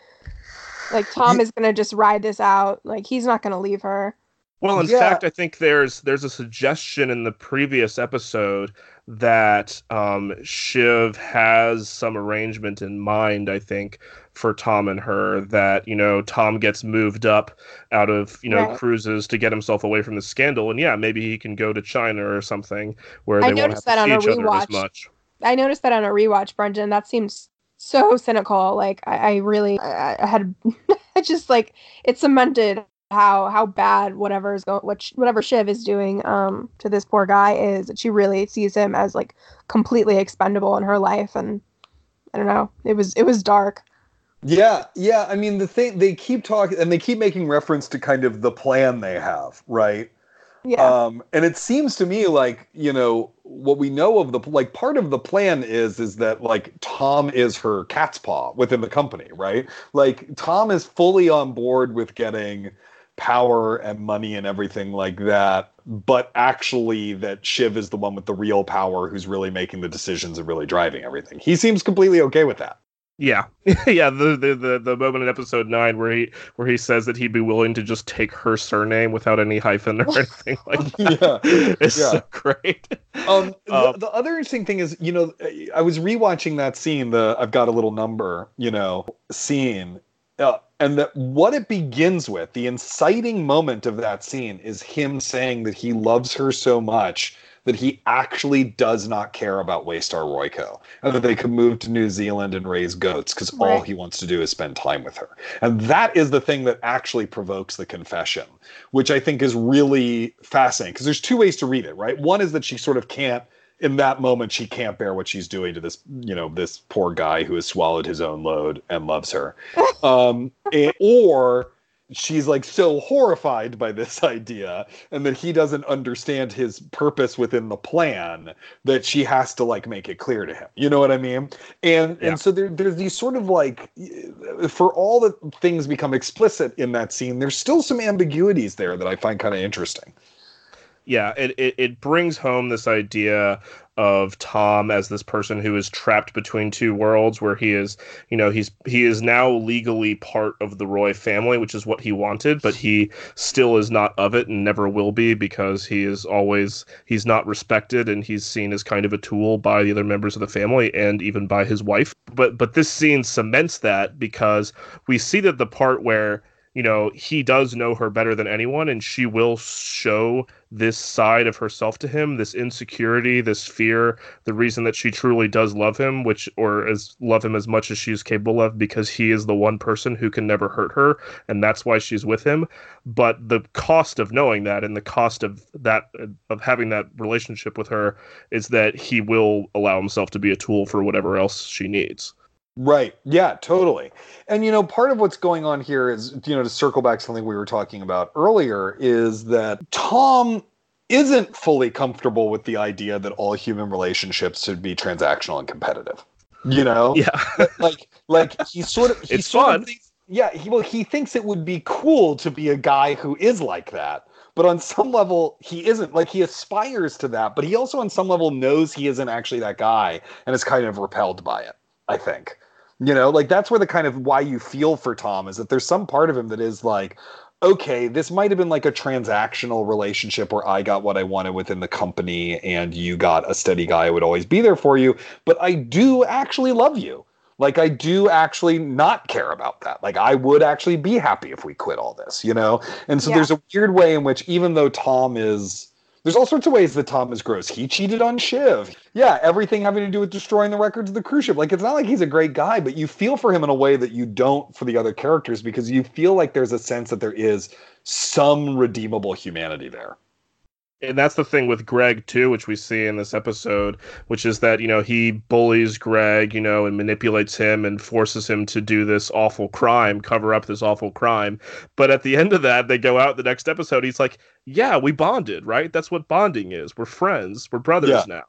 Like, Tom is going to just ride this out. Like, he's not going to leave her. Well, in fact, I think there's a suggestion in the previous episode that Shiv has some arrangement in mind, I think, for Tom and her, that, you know, Tom gets moved up out of, you know, cruises to get himself away from the scandal. And yeah, maybe he can go to China or something where they won't have to see each other as much. I noticed that on a rewatch, Brendan. That seems so cynical. Like, I really had just, like, it cemented how bad whatever Shiv is doing to this poor guy is, that she really sees him as, like, completely expendable in her life. And I don't know, it was dark. Yeah. I mean, the thing they keep talking, and they keep making reference to kind of the plan they have, right? Yeah. And it seems to me like, you know, what we know of the, like, part of the plan is that, like, Tom is her cat's paw within the company, right? Like, Tom is fully on board with getting power and money and everything like that, but actually that Shiv is the one with the real power who's really making the decisions and really driving everything. He seems completely okay with that. Yeah. Yeah, the moment in episode 9 where he says that he'd be willing to just take her surname without any hyphen or anything like that. It's so great. The other interesting thing is, you know, I was rewatching that scene, the I've got a little number, you know, scene. And that what it begins with, the inciting moment of that scene, is him saying that he loves her so much that he actually does not care about Waystar Royco, and that they could move to New Zealand and raise goats because all he wants to do is spend time with her. And that is the thing that actually provokes the confession, which I think is really fascinating, because there's two ways to read it, right? One is that she sort of can't, in that moment, she can't bear what she's doing to this, you know, this poor guy who has swallowed his own load and loves her. Or she's, like, so horrified by this idea, and that he doesn't understand his purpose within the plan, that she has to, like, make it clear to him. You know what I mean? And so there's these sort of, like, for all the things become explicit in that scene, there's still some ambiguities there that I find kind of interesting. Yeah, it brings home this idea of Tom as this person who is trapped between two worlds, where he is, you know, he is now legally part of the Roy family, which is what he wanted, but he still is not of it and never will be, because he's not respected, and he's seen as kind of a tool by the other members of the family and even by his wife. But this scene cements that, because we see that the part where, you know, he does know her better than anyone, and she will show this side of herself to him, this insecurity, this fear, the reason that she truly does love him, love him as much as she is capable of, because he is the one person who can never hurt her, and that's why she's with him. But the cost of knowing that, and the cost of that, of having that relationship with her, is that he will allow himself to be a tool for whatever else she needs. Right. Yeah, totally. And, you know, part of what's going on here is, you know, to circle back something we were talking about earlier, is that Tom isn't fully comfortable with the idea that all human relationships should be transactional and competitive, you know? Yeah. like he sort of... It's fun. He thinks it would be cool to be a guy who is like that. But on some level, he isn't. Like, he aspires to that, but he also on some level knows he isn't actually that guy, and is kind of repelled by it, I think. You know, like, that's where the kind of why you feel for Tom is that there's some part of him that is like, okay, this might have been like a transactional relationship where I got what I wanted within the company and you got a steady guy who would always be there for you. But I do actually love you. Like, I do actually not care about that. Like, I would actually be happy if we quit all this, you know? And so there's a weird way in which, even though there's all sorts of ways that Tom is gross. He cheated on Shiv. Yeah, everything having to do with destroying the records of the cruise ship. Like, it's not like he's a great guy, but you feel for him in a way that you don't for the other characters, because you feel like there's a sense that there is some redeemable humanity there. And that's the thing with Greg, too, which we see in this episode, which is that, you know, he bullies Greg, you know, and manipulates him and forces him to do this awful crime, cover up this awful crime. But at the end of that, they go out the next episode. He's like, yeah, we bonded, right? That's what bonding is. We're friends. We're brothers now.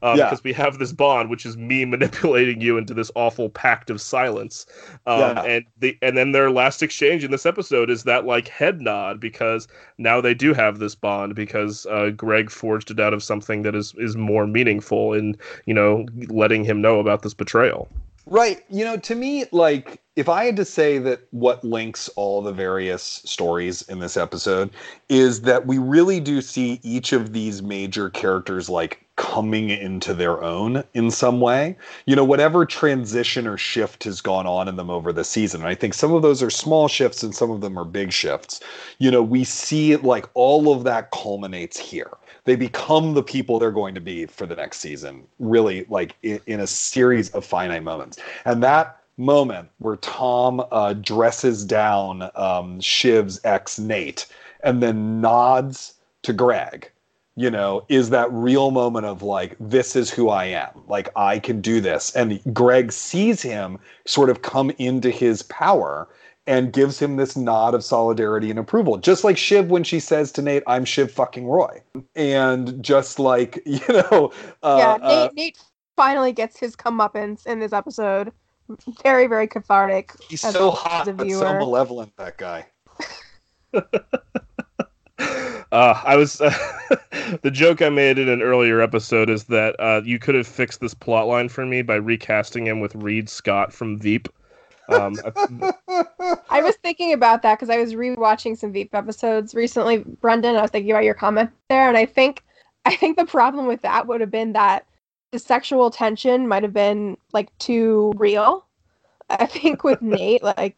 Because we have this bond, which is me manipulating you into this awful pact of silence. And then their last exchange in this episode is that like head nod, because now they do have this bond because Greg forged it out of something that is more meaningful in, you know, letting him know about this betrayal. Right. You know, to me, like if I had to say that what links all the various stories in this episode is that we really do see each of these major characters like coming into their own in some way. You know, whatever transition or shift has gone on in them over the season. And I think some of those are small shifts and some of them are big shifts. You know, we see like all of that culminates here. They become the people they're going to be for the next season, really like in a series of finite moments. And that moment where Tom dresses down Shiv's ex Nate and then nods to Greg, you know, is that real moment of like, this is who I am. Like, I can do this. And Greg sees him sort of come into his power and gives him this nod of solidarity and approval. Just like Shiv when she says to Nate, I'm Shiv fucking Roy. And just like, you know. Nate finally gets his comeuppance in this episode. Very, very cathartic. He's so hot, but so malevolent, that guy. The joke I made in an earlier episode is that you could have fixed this plot line for me by recasting him with Reed Scott from Veep. I was thinking about that because I was rewatching some Veep episodes recently, Brendan. I was thinking about your comment there, and I think the problem with that would have been that the sexual tension might have been like too real. I think with Nate, like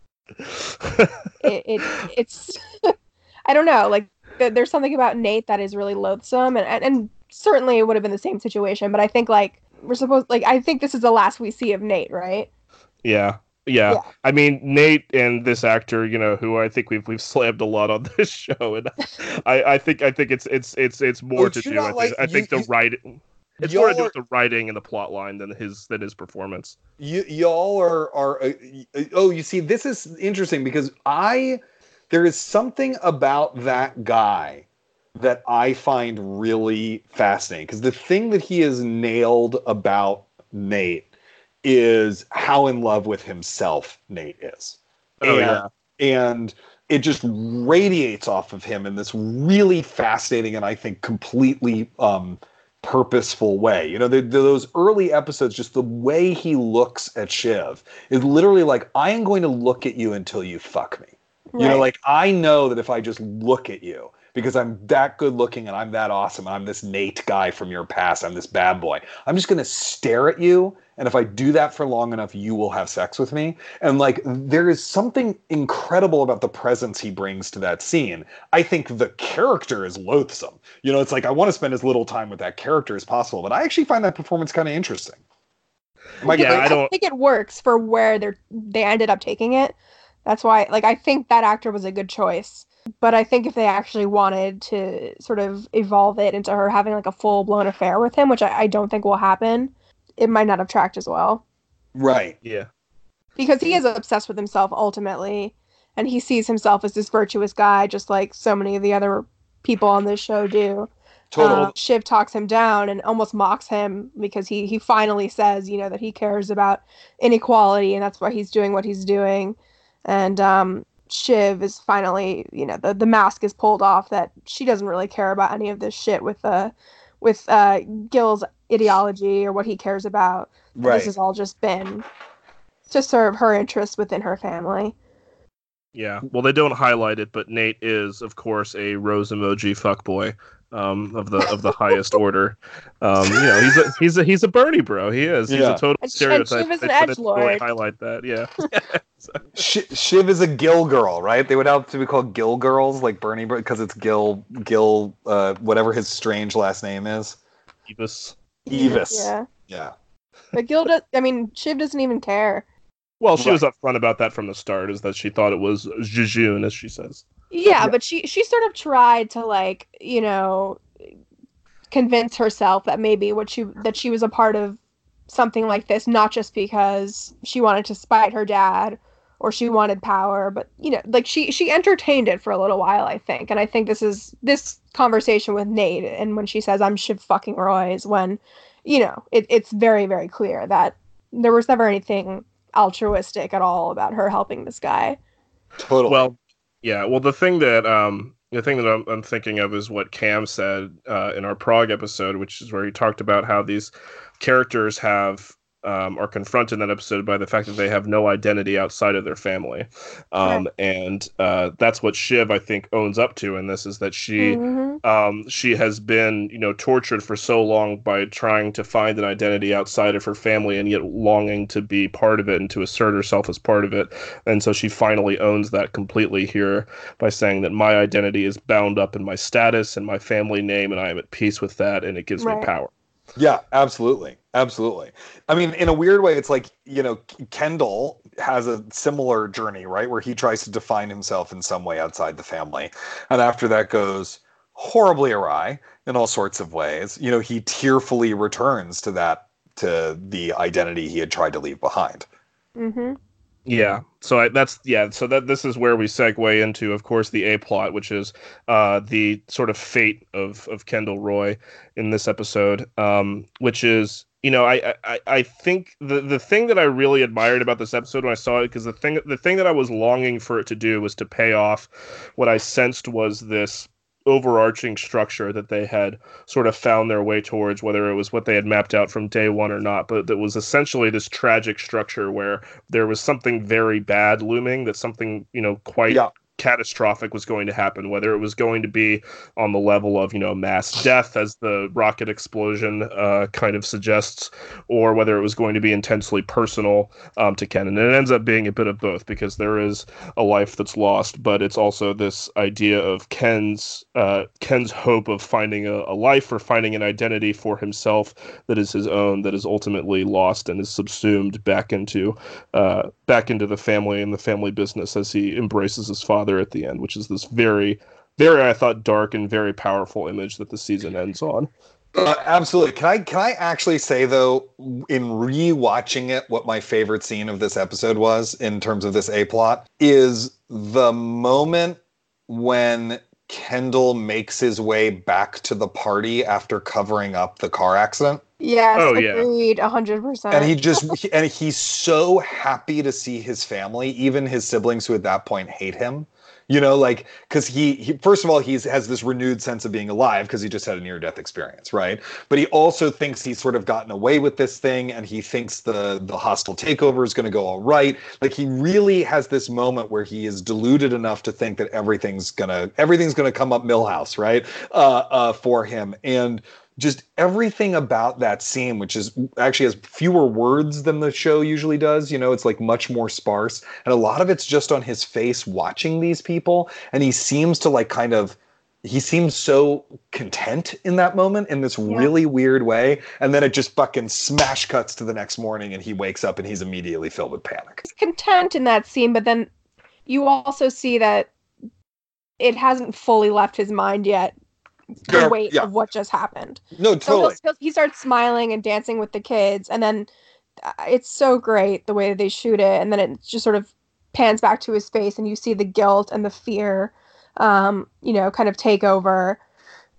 it's I don't know, like. There's something about Nate that is really loathsome, and certainly it would have been the same situation. But I think like we're supposed, like I think this is the last we see of Nate, right? Yeah. I mean, Nate and this actor, you know, who I think we've slammed a lot on this show, and I think it's more to do. It's more to do with the writing and the plot line than his performance. Y'all are you see, this is interesting because there is something about that guy that I find really fascinating, because the thing that he has nailed about Nate is how in love with himself Nate is. And it just radiates off of him in this really fascinating and I think completely purposeful way. You know, those early episodes, just the way he looks at Shiv is literally like, I am going to look at you until you fuck me. Right. You know, like, I know that if I just look at you, because I'm that good looking and I'm that awesome, and I'm this Nate guy from your past, I'm this bad boy, I'm just going to stare at you, and if I do that for long enough, you will have sex with me. And, like, there is something incredible about the presence he brings to that scene. I think the character is loathsome. You know, it's like, I want to spend as little time with that character as possible, but I actually find that performance kind of interesting. I think it works for where they ended up taking it. That's why, like, I think that actor was a good choice. But I think if they actually wanted to sort of evolve it into her having, like, a full-blown affair with him, which I don't think will happen, it might not have tracked as well. Right, yeah. Because he is obsessed with himself, ultimately. And he sees himself as this virtuous guy, just like so many of the other people on this show do. Total. Shiv talks him down and almost mocks him because he finally says, you know, that he cares about inequality, and that's why he's doing what he's doing. And Shiv is finally, you know, the mask is pulled off that she doesn't really care about any of this shit with Gil's ideology or what he cares about. Right. This has all just been to serve her interests within her family. Yeah, well, they don't highlight it, but Nate is, of course, a rose emoji fuckboy of the highest order. You know, he's a Bernie bro. He is. Yeah. He's a total stereotype. Shiv is an edgelord. Highlight that. Yeah. Shiv is a Gil girl, right? They would have to be called Gil girls, like Bernie, because it's Gil, whatever his strange last name is. Evis. Yeah. But Gil Shiv doesn't even care. Well, she was upfront about that from the start, is that she thought it was jejune, as she says. Yeah, but she sort of tried to, like, you know, convince herself that maybe that she was a part of something like this, not just because she wanted to spite her dad or she wanted power, but, you know, like she entertained it for a little while, I think. And I think this conversation with Nate, and when she says, "I'm Shiv fucking Roy," is when, you know, it's very, very clear that there was never anything altruistic at all about her helping this guy. Totally. Well, yeah. Well, the thing that I'm thinking of is what Cam said in our Prague episode, which is where he talked about how these characters are confronted in that episode by the fact that they have no identity outside of their family. And that's what Shiv, I think, owns up to in this, is that she has been, you know, tortured for so long by trying to find an identity outside of her family and yet longing to be part of it and to assert herself as part of it. And so she finally owns that completely here by saying that my identity is bound up in my status and my family name, and I am at peace with that, and it gives me power. Yeah, absolutely. Absolutely. I mean, in a weird way, it's like, you know, Kendall has a similar journey, right? Where he tries to define himself in some way outside the family. And after that goes horribly awry in all sorts of ways. You know, he tearfully returns to the identity he had tried to leave behind. Mm-hmm. Yeah. So this is where we segue into, of course, the A plot, which is the sort of fate of Kendall Roy in this episode, which is, you know, I think the thing that I really admired about this episode when I saw it, because the thing that I was longing for it to do was to pay off what I sensed was this overarching structure that they had sort of found their way towards, whether it was what they had mapped out from day one or not, but that was essentially this tragic structure where there was something very bad looming, that something, you know, quite catastrophic was going to happen, whether it was going to be on the level of, you know, mass death, as the rocket explosion kind of suggests, or whether it was going to be intensely personal to Ken. And it ends up being a bit of both, because there is a life that's lost, but it's also this idea of Ken's hope of finding a life or finding an identity for himself that is his own, that is ultimately lost and is subsumed back into the family and the family business as he embraces his father at the end, which is this very, very, I thought, dark and very powerful image that the season ends on. Absolutely. Can I actually say, though, in rewatching it, what my favorite scene of this episode was in terms of this A-plot is the moment when Kendall makes his way back to the party after covering up the car accident. Yes, oh, agreed, yeah. 100%. And he's so happy to see his family, even his siblings who at that point hate him. You know, like, because he first of all, he has this renewed sense of being alive because he just had a near-death experience, right? But he also thinks he's sort of gotten away with this thing, and he thinks the hostile takeover is going to go all right. Like, he really has this moment where he is deluded enough to think that everything's gonna come up Milhouse, right, for him. And just everything about that scene, which is actually has fewer words than the show usually does, you know, it's like much more sparse. And a lot of it's just on his face watching these people. And he seems to like he seems so content in that moment in this really weird way. And then it just fucking smash cuts to the next morning and he wakes up and he's immediately filled with panic. He's content in that scene, but then you also see that it hasn't fully left his mind yet. The weight of what just happened. No, totally. So he starts smiling and dancing with the kids, and then it's so great the way that they shoot it, and then it just sort of pans back to his face, and you see the guilt and the fear, you know, kind of take over.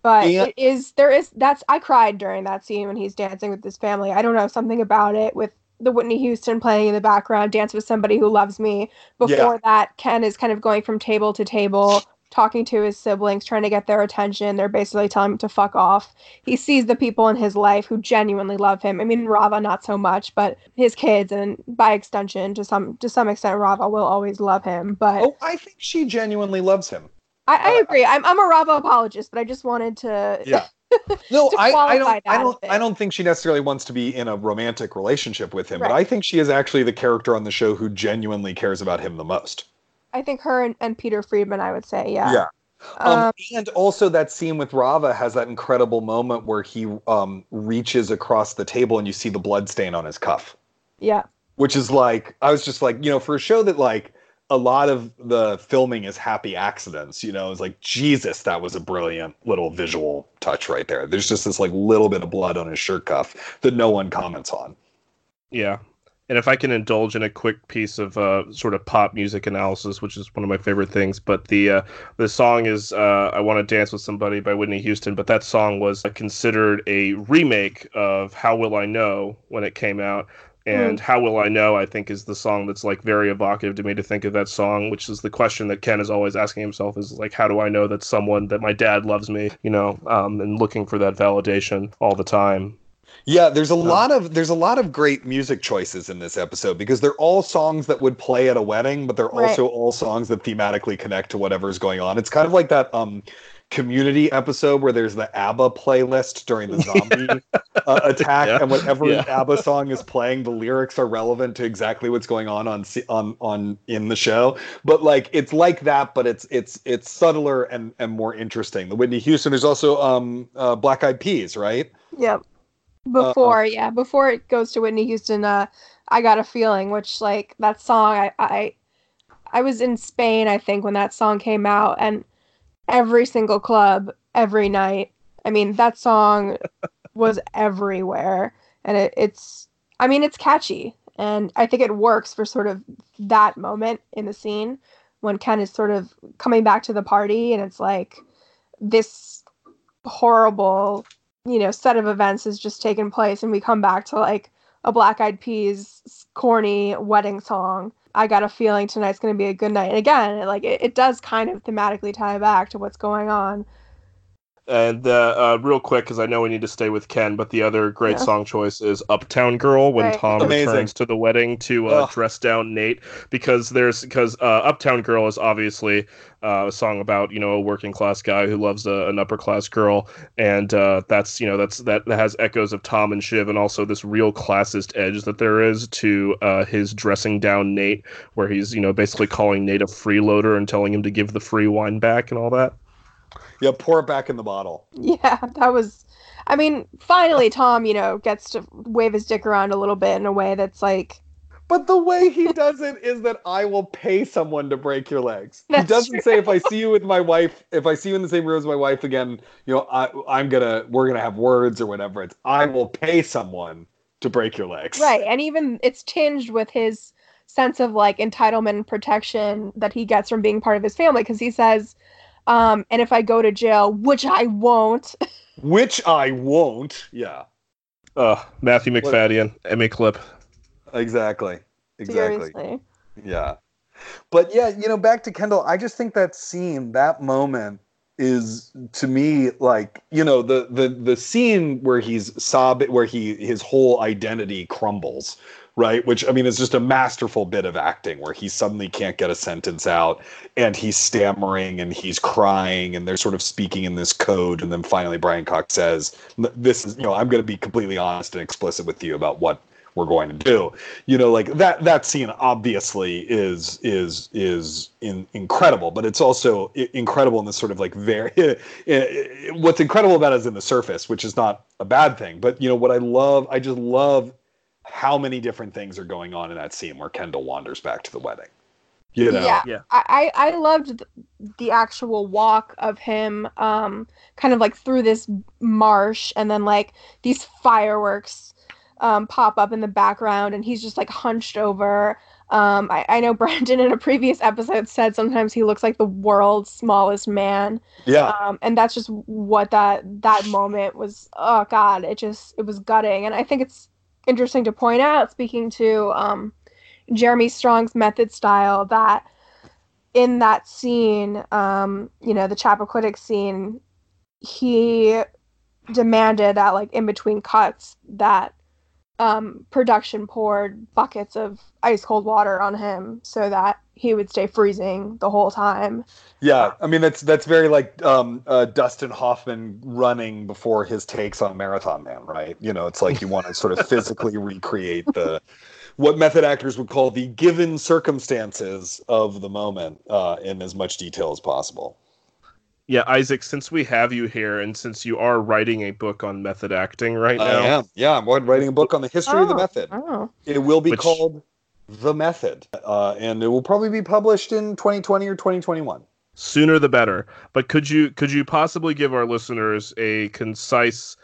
But I cried during that scene when he's dancing with his family. I don't know, something about it with the Whitney Houston playing in the background, Dance with Somebody Who Loves Me. Before that, Ken is kind of going from table to table, talking to his siblings, trying to get their attention. They're basically telling him to fuck off. He sees the people in his life who genuinely love him. I mean, Rava, not so much, but his kids, and by extension, to some extent, Rava will always love him. But I think she genuinely loves him. I agree. I'm a Rava apologist, but I just wanted to. Yeah. No, I don't think she necessarily wants to be in a romantic relationship with him, right. But I think she is actually the character on the show who genuinely cares about him the most. I think her and Peter Friedman, I would say, yeah. Yeah. And also that scene with Rava has that incredible moment where he reaches across the table and you see the blood stain on his cuff. Yeah. Which is like, I was just like, you know, for a show that like a lot of the filming is happy accidents, you know. It's like, Jesus, that was a brilliant little visual touch right there. There's just this like little bit of blood on his shirt cuff that no one comments on. Yeah. And if I can indulge in a quick piece of sort of pop music analysis, which is one of my favorite things, but the song is I Want to Dance with Somebody by Whitney Houston, but that song was considered a remake of How Will I Know when it came out. And How Will I Know, I think, is the song that's like very evocative to me to think of that song, which is the question that Ken is always asking himself is like, how do I know that someone, that my dad loves me, you know, and looking for that validation all the time. Yeah, there's a lot of great music choices in this episode because they're all songs that would play at a wedding, but they're also all songs that thematically connect to whatever's going on. It's kind of like that Community episode where there's the ABBA playlist during the zombie attack, and whatever ABBA song is playing, the lyrics are relevant to exactly what's going on in the show. But like it's like that, but it's subtler and more interesting. The Whitney Houston. There's also Black Eyed Peas, right? Yep. Before it goes to Whitney Houston, I Got a Feeling, which like that song, I was in Spain, I think, when that song came out, and every single club, every night. I mean, that song was everywhere, and it's catchy, and I think it works for sort of that moment in the scene when Ken is sort of coming back to the party, and it's like this horrible, you know, set of events has just taken place, and we come back to like a Black Eyed Peas corny wedding song. I Got a Feeling tonight's going to be a good night. And again, like it does kind of thematically tie back to what's going on. And real quick, because I know we need to stay with Ken, but the other great song choice is Uptown Girl when Tom returns to the wedding to dress down Nate, because Uptown Girl is obviously a song about, you know, a working class guy who loves an upper class girl, and that has echoes of Tom and Shiv, and also this real classist edge that there is to his dressing down Nate, where he's, you know, basically calling Nate a freeloader and telling him to give the free wine back and all that. Yeah, pour it back in the bottle. Yeah, that was... I mean, finally Tom, you know, gets to wave his dick around a little bit in a way that's like... But the way he does it is that I will pay someone to break your legs. That's he doesn't true. Say, if I see you in the same room as my wife again, you know, we're going to have words or whatever. It's, I will pay someone to break your legs. Right, and even it's tinged with his sense of, like, entitlement and protection that he gets from being part of his family, because he says... and if I go to jail, which I won't. Yeah. Matthew McFadden, Emmy clip. Exactly. Seriously. Yeah. But yeah, you know, back to Kendall, I just think that scene, that moment is, to me, like, you know, the scene where he's sobbing, where his whole identity crumbles, right? Which, I mean, is just a masterful bit of acting where he suddenly can't get a sentence out and he's stammering and he's crying and they're sort of speaking in this code. And then finally Brian Cox says, this is, you know, I'm going to be completely honest and explicit with you about what we're going to do. You know, like that scene obviously is incredible, but it's also incredible in this sort of like very, what's incredible about it is in the surface, which is not a bad thing, but you know, what I just love how many different things are going on in that scene where Kendall wanders back to the wedding. You know? Yeah. I loved the actual walk of him kind of like through this marsh, and then like these fireworks pop up in the background, and he's just like hunched over. I know Brandon in a previous episode said sometimes he looks like the world's smallest man. Yeah. And that's just what that moment was. Oh God, it was gutting. And I think it's interesting to point out, speaking to Jeremy Strong's method style, that in that scene, you know, the Chappaquiddick scene, he demanded that, like, in between cuts, that production poured buckets of ice cold water on him so that he would stay freezing the whole time. Yeah, I mean, that's very like Dustin Hoffman running before his takes on Marathon Man, right? You know, it's like you want to sort of physically recreate what method actors would call the given circumstances of the moment in as much detail as possible. Yeah, Isaac, since we have you here and since you are writing a book on method acting right now. I am. Yeah, I'm writing a book on the history of the method. It will be called The Method, and it will probably be published in 2020 or 2021. Sooner the better. But could you possibly give our listeners a concise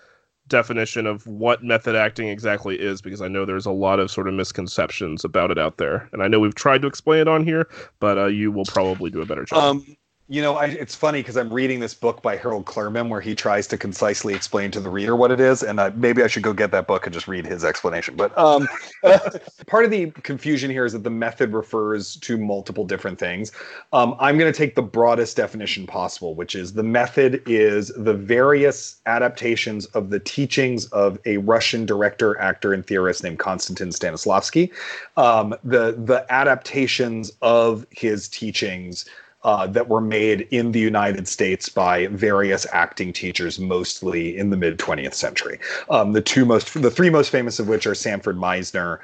definition of what method acting exactly is? Because I know there's a lot of sort of misconceptions about it out there, and I know we've tried to explain it on here, but you will probably do a better job. You know, it's funny because I'm reading this book by Harold Clerman where he tries to concisely explain to the reader what it is, and maybe I should go get that book and just read his explanation. But part of the confusion here is that the method refers to multiple different things. I'm going to take the broadest definition possible, which is the method is the various adaptations of the teachings of a Russian director, actor, and theorist named Konstantin Stanislavski. The adaptations of his teachings that were made in the United States by various acting teachers, mostly in the mid-20th century. The three most famous of which are Sanford Meisner,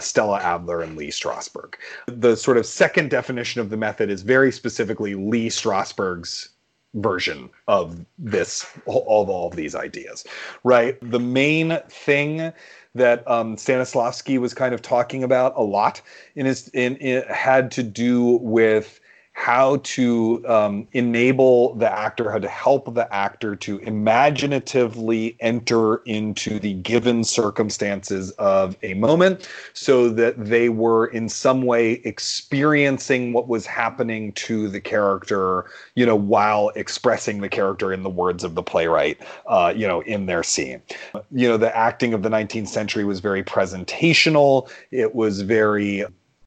Stella Adler, and Lee Strasberg. The sort of second definition of the method is very specifically Lee Strasberg's version of this, of all of these ideas, right? The main thing that Stanislavski was kind of talking about a lot it had to do with how to enable the actor, how to help the actor to imaginatively enter into the given circumstances of a moment so that they were in some way experiencing what was happening to the character, you know, while expressing the character in the words of the playwright, you know, in their scene. You know, the acting of the 19th century was very presentational. It was very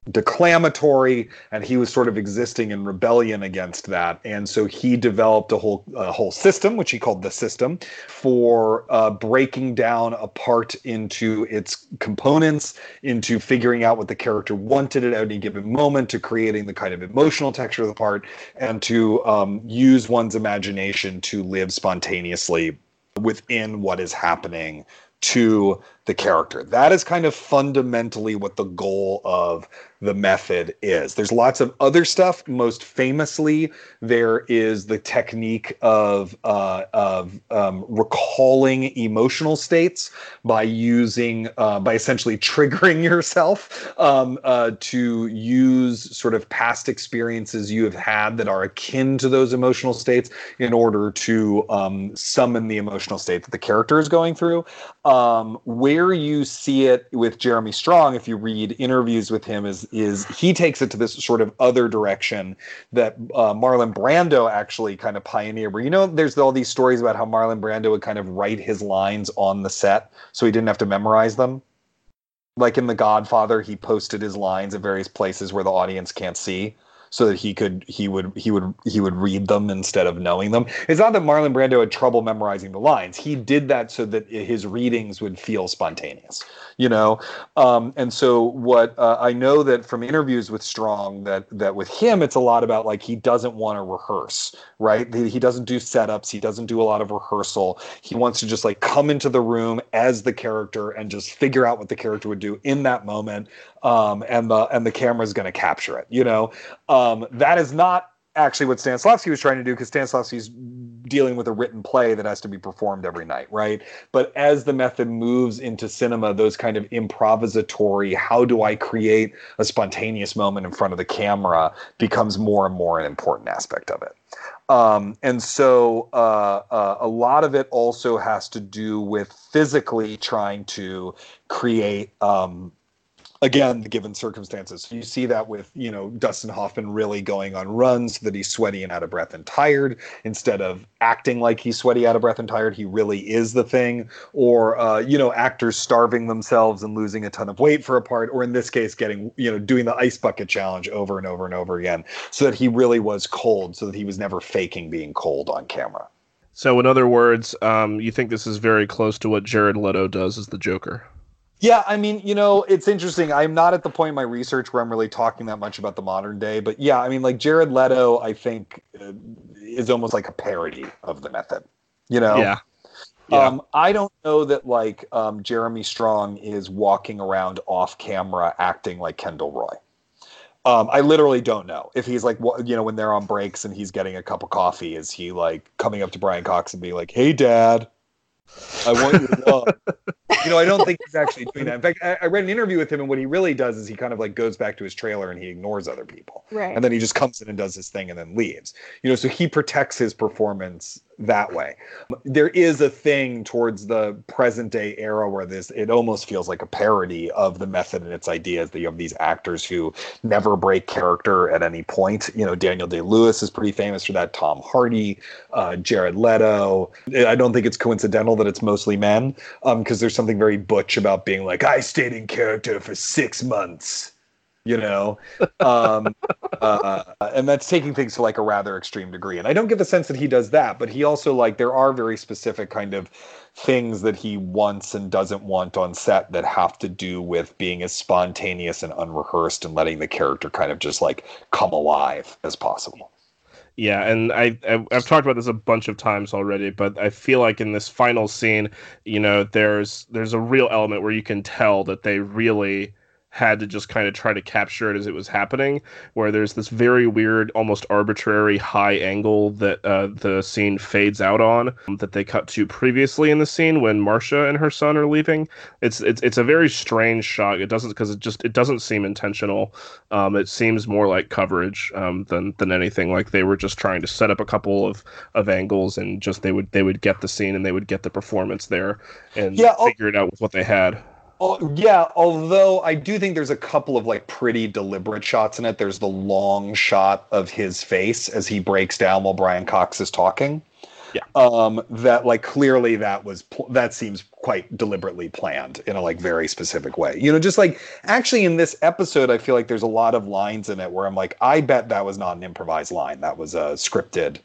declamatory, and he was sort of existing in rebellion against that, and so he developed a whole system, which he called the system, for breaking down a part into its components, into figuring out what the character wanted at any given moment, to creating the kind of emotional texture of the part, and to use one's imagination to live spontaneously within what is happening to the character. That is kind of fundamentally what the goal of the method is. There's lots of other stuff. Most famously, there is the technique of recalling emotional states by using, by essentially triggering yourself to use sort of past experiences you have had that are akin to those emotional states in order to summon the emotional state that the character is going through. Where you see it with Jeremy Strong, if you read interviews with him, is he takes it to this sort of other direction that Marlon Brando actually kind of pioneered, where, you know, there's all these stories about how Marlon Brando would kind of write his lines on the set so he didn't have to memorize them. Like in The Godfather, he posted his lines at various places where the audience can't see, so that he would read them instead of knowing them. It's not that Marlon Brando had trouble memorizing the lines. He did that so that his readings would feel spontaneous, you know? And so what I know that from interviews with Strong, that with him, it's a lot about, like, he doesn't want to rehearse, right? He doesn't do setups. He doesn't do a lot of rehearsal. He wants to just, like, come into the room as the character and just figure out what the character would do in that moment. And the camera's going to capture it, you know? That is not actually what Stanislavski was trying to do, because Stanislavski's dealing with a written play that has to be performed every night, right? But as the method moves into cinema, those kind of improvisatory, how do I create a spontaneous moment in front of the camera, becomes more and more an important aspect of it. And so a lot of it also has to do with physically trying to create again, the given circumstances. You see that with, you know, Dustin Hoffman really going on runs so that he's sweaty and out of breath and tired. Instead of acting like he's sweaty, out of breath and tired, he really is the thing. Or, you know, actors starving themselves and losing a ton of weight for a part. Or in this case, getting, you know, doing the ice bucket challenge over and over and over again, so that he really was cold, so that he was never faking being cold on camera. So in other words, you think this is very close to what Jared Leto does as the Joker? Yeah, I mean, you know, it's interesting. I'm not at the point in my research where I'm really talking that much about the modern day. But yeah, I mean, like, Jared Leto, I think, is almost like a parody of the method, you know? Yeah. I don't know that, like, Jeremy Strong is walking around off camera acting like Kendall Roy. I literally don't know if he's, like, you know, when they're on breaks and he's getting a cup of coffee, is he, like, coming up to Brian Cox and being like, "Hey, Dad, I want your love. You know, I don't think he's actually doing that. In fact, I read an interview with him, and what he really does is he kind of like goes back to his trailer and he ignores other people. Right. And then he just comes in and does his thing and then leaves. You know, so he protects his performance that way. There is a thing towards the present day era where this, it almost feels like a parody of the method and its ideas, that you have these actors who never break character at any point. You know, Daniel Day-Lewis is pretty famous for that. Tom Hardy, Jared Leto. I don't think it's coincidental that it's mostly men, because there's something very butch about being like, I stayed in character for 6 months. You know, and that's taking things to like a rather extreme degree. And I don't get the sense that he does that, but he also, like, there are very specific kind of things that he wants and doesn't want on set that have to do with being as spontaneous and unrehearsed and letting the character kind of just like come alive as possible. Yeah, and I've talked about this a bunch of times already, but I feel like in this final scene, you know, there's a real element where you can tell that they really had to just kind of try to capture it as it was happening, where there's this very weird, almost arbitrary high angle that the scene fades out on, that they cut to previously in the scene when Marcia and her son are leaving. It's a very strange shot. It doesn't, because it doesn't seem intentional. It seems more like coverage than anything. Like they were just trying to set up a couple of angles, and just they would get the scene and they would get the performance there and figure it out with what they had. Oh, yeah, although I do think there's a couple of like pretty deliberate shots in it. There's the long shot of his face as he breaks down while Brian Cox is talking. Yeah, that like clearly that seems quite deliberately planned in a like very specific way. You know, just like actually in this episode, I feel like there's a lot of lines in it where I'm like, I bet that was not an improvised line. That was a scripted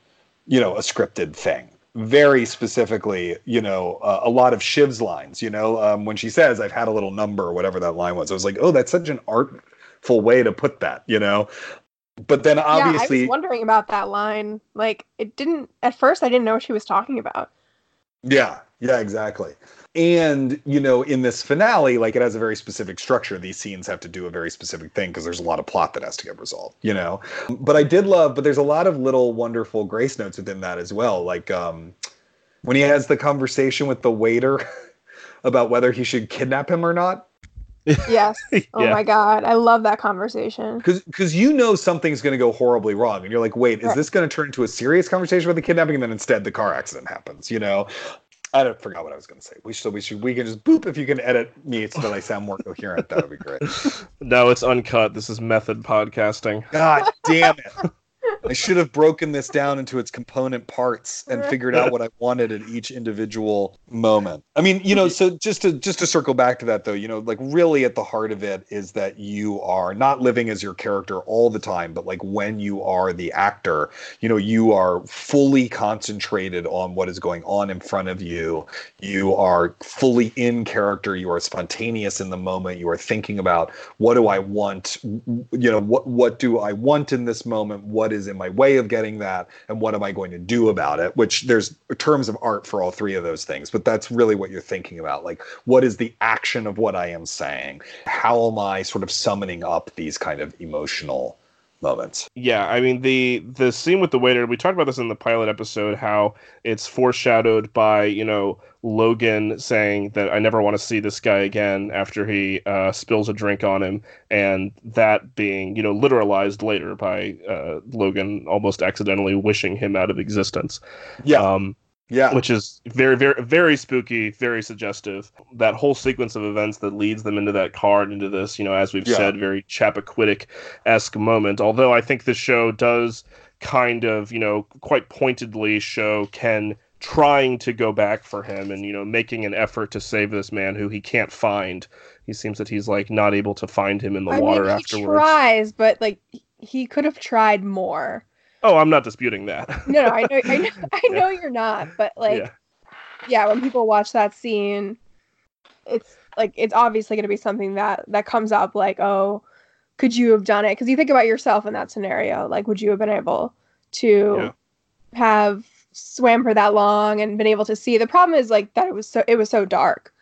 thing. Very specifically, you know, a lot of Shiv's lines, you know, when she says, I've had a little number or whatever that line was, I was like, oh, that's such an artful way to put that, you know. But then obviously, I was wondering about that line. Like, it didn't, at first I didn't know what she was talking about. Yeah, exactly. And, you know, in this finale, like, it has a very specific structure. These scenes have to do a very specific thing because there's a lot of plot that has to get resolved, you know. But there's a lot of little wonderful grace notes within that as well. Like, when he has the conversation with the waiter about whether he should kidnap him or not. Yes. Oh yeah. My God. I love that conversation. Because you know something's going to go horribly wrong. And you're like, wait, is this going to turn into a serious conversation about the kidnapping? And then instead the car accident happens, you know. I forgot what I was going to say. We can just boop. If you can edit me so that I sound more coherent, that would be great. No, it's uncut. This is method podcasting. God damn it. I should have broken this down into its component parts and figured out what I wanted at each individual moment. I mean, you know, so just to circle back to that, though, you know, like really at the heart of it is that you are not living as your character all the time, but like when you are the actor, you know, you are fully concentrated on what is going on in front of you. You are fully in character. You are spontaneous in the moment. You are thinking about, what do I want? You know, what do I want in this moment? What is in my way of getting that, and what am I going to do about it? Which there's terms of art for all three of those things, but that's really what you're thinking about. Like, what is the action of what I am saying? How am I sort of summoning up these kind of emotional moments? Yeah, I mean, the scene with the waiter, we talked about this in the pilot episode, how it's foreshadowed by, you know, Logan saying that I never want to see this guy again after he spills a drink on him, and that being, you know, literalized later by Logan almost accidentally wishing him out of existence. Yeah, which is very, very, very spooky, very suggestive. That whole sequence of events that leads them into that car and into this, you know, as we've said, very Chappaquiddick-esque moment. Although I think the show does kind of, you know, quite pointedly show Ken trying to go back for him and, you know, making an effort to save this man who he can't find. He seems that he's like not able to find him in the water afterwards. He tries, but like he could have tried more. Oh, I'm not disputing that. No, I know you're not, but like, yeah, when people watch that scene, it's like, it's obviously going to be something that comes up, like, oh, could you have done it? Because you think about yourself in that scenario, like, would you have been able to have swam for that long and been able to see? The problem is like that it was so dark.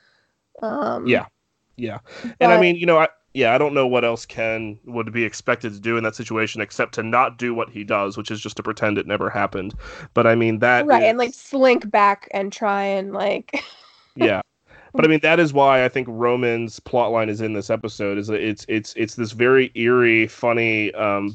Yeah. And I mean, you know, I, yeah, I don't know what else Ken would be expected to do in that situation except to not do what he does, which is just to pretend it never happened. But I mean, that right, and like slink back and try and like yeah. But I mean, that is why I think Roman's plotline is in this episode. Is that it's this very eerie, funny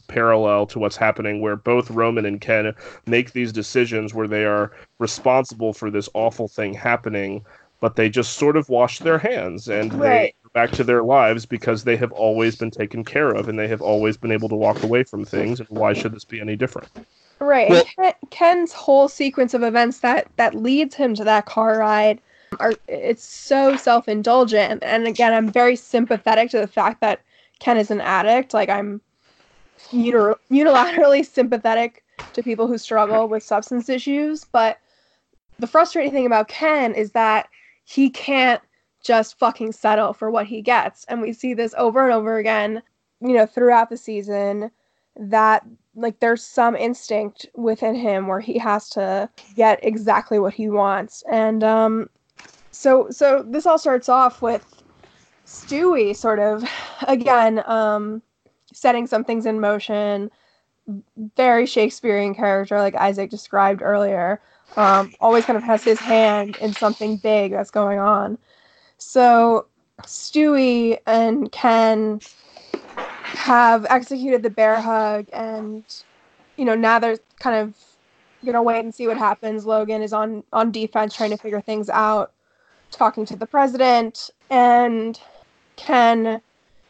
parallel to what's happening, where both Roman and Ken make these decisions where they are responsible for this awful thing happening, but they just sort of wash their hands and right. They go back to their lives because they have always been taken care of and they have always been able to walk away from things. And why should this be any different? Right. Well, and Ken's whole sequence of events that leads him to that car ride. It's so self-indulgent, and again, I'm very sympathetic to the fact that Ken is an addict. Like, I'm unilaterally sympathetic to people who struggle with substance issues, but the frustrating thing about Ken is that he can't just fucking settle for what he gets, and we see this over and over again, you know, throughout the season, that like there's some instinct within him where he has to get exactly what he wants. And So this all starts off with Stewie sort of, again, setting some things in motion. Very Shakespearean character, like Isaac described earlier. Always kind of has his hand in something big that's going on. So Stewie and Ken have executed the bear hug, and, you know, now they're kind of going to wait and see what happens. Logan is on defense trying to figure things out, talking to the president, and Ken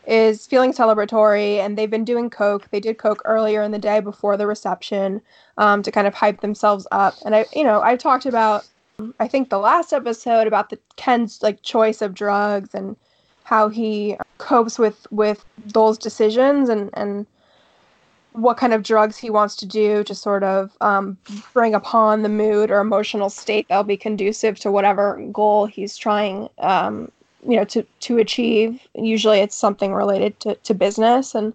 is feeling celebratory, and they've been doing coke. They did coke earlier in the day before the reception to kind of hype themselves up. And I talked about, I think the last episode, about the Ken's like choice of drugs and how he copes with those decisions and what kind of drugs he wants to do to sort of bring upon the mood or emotional state that'll be conducive to whatever goal he's trying, to achieve. Usually it's something related to business. And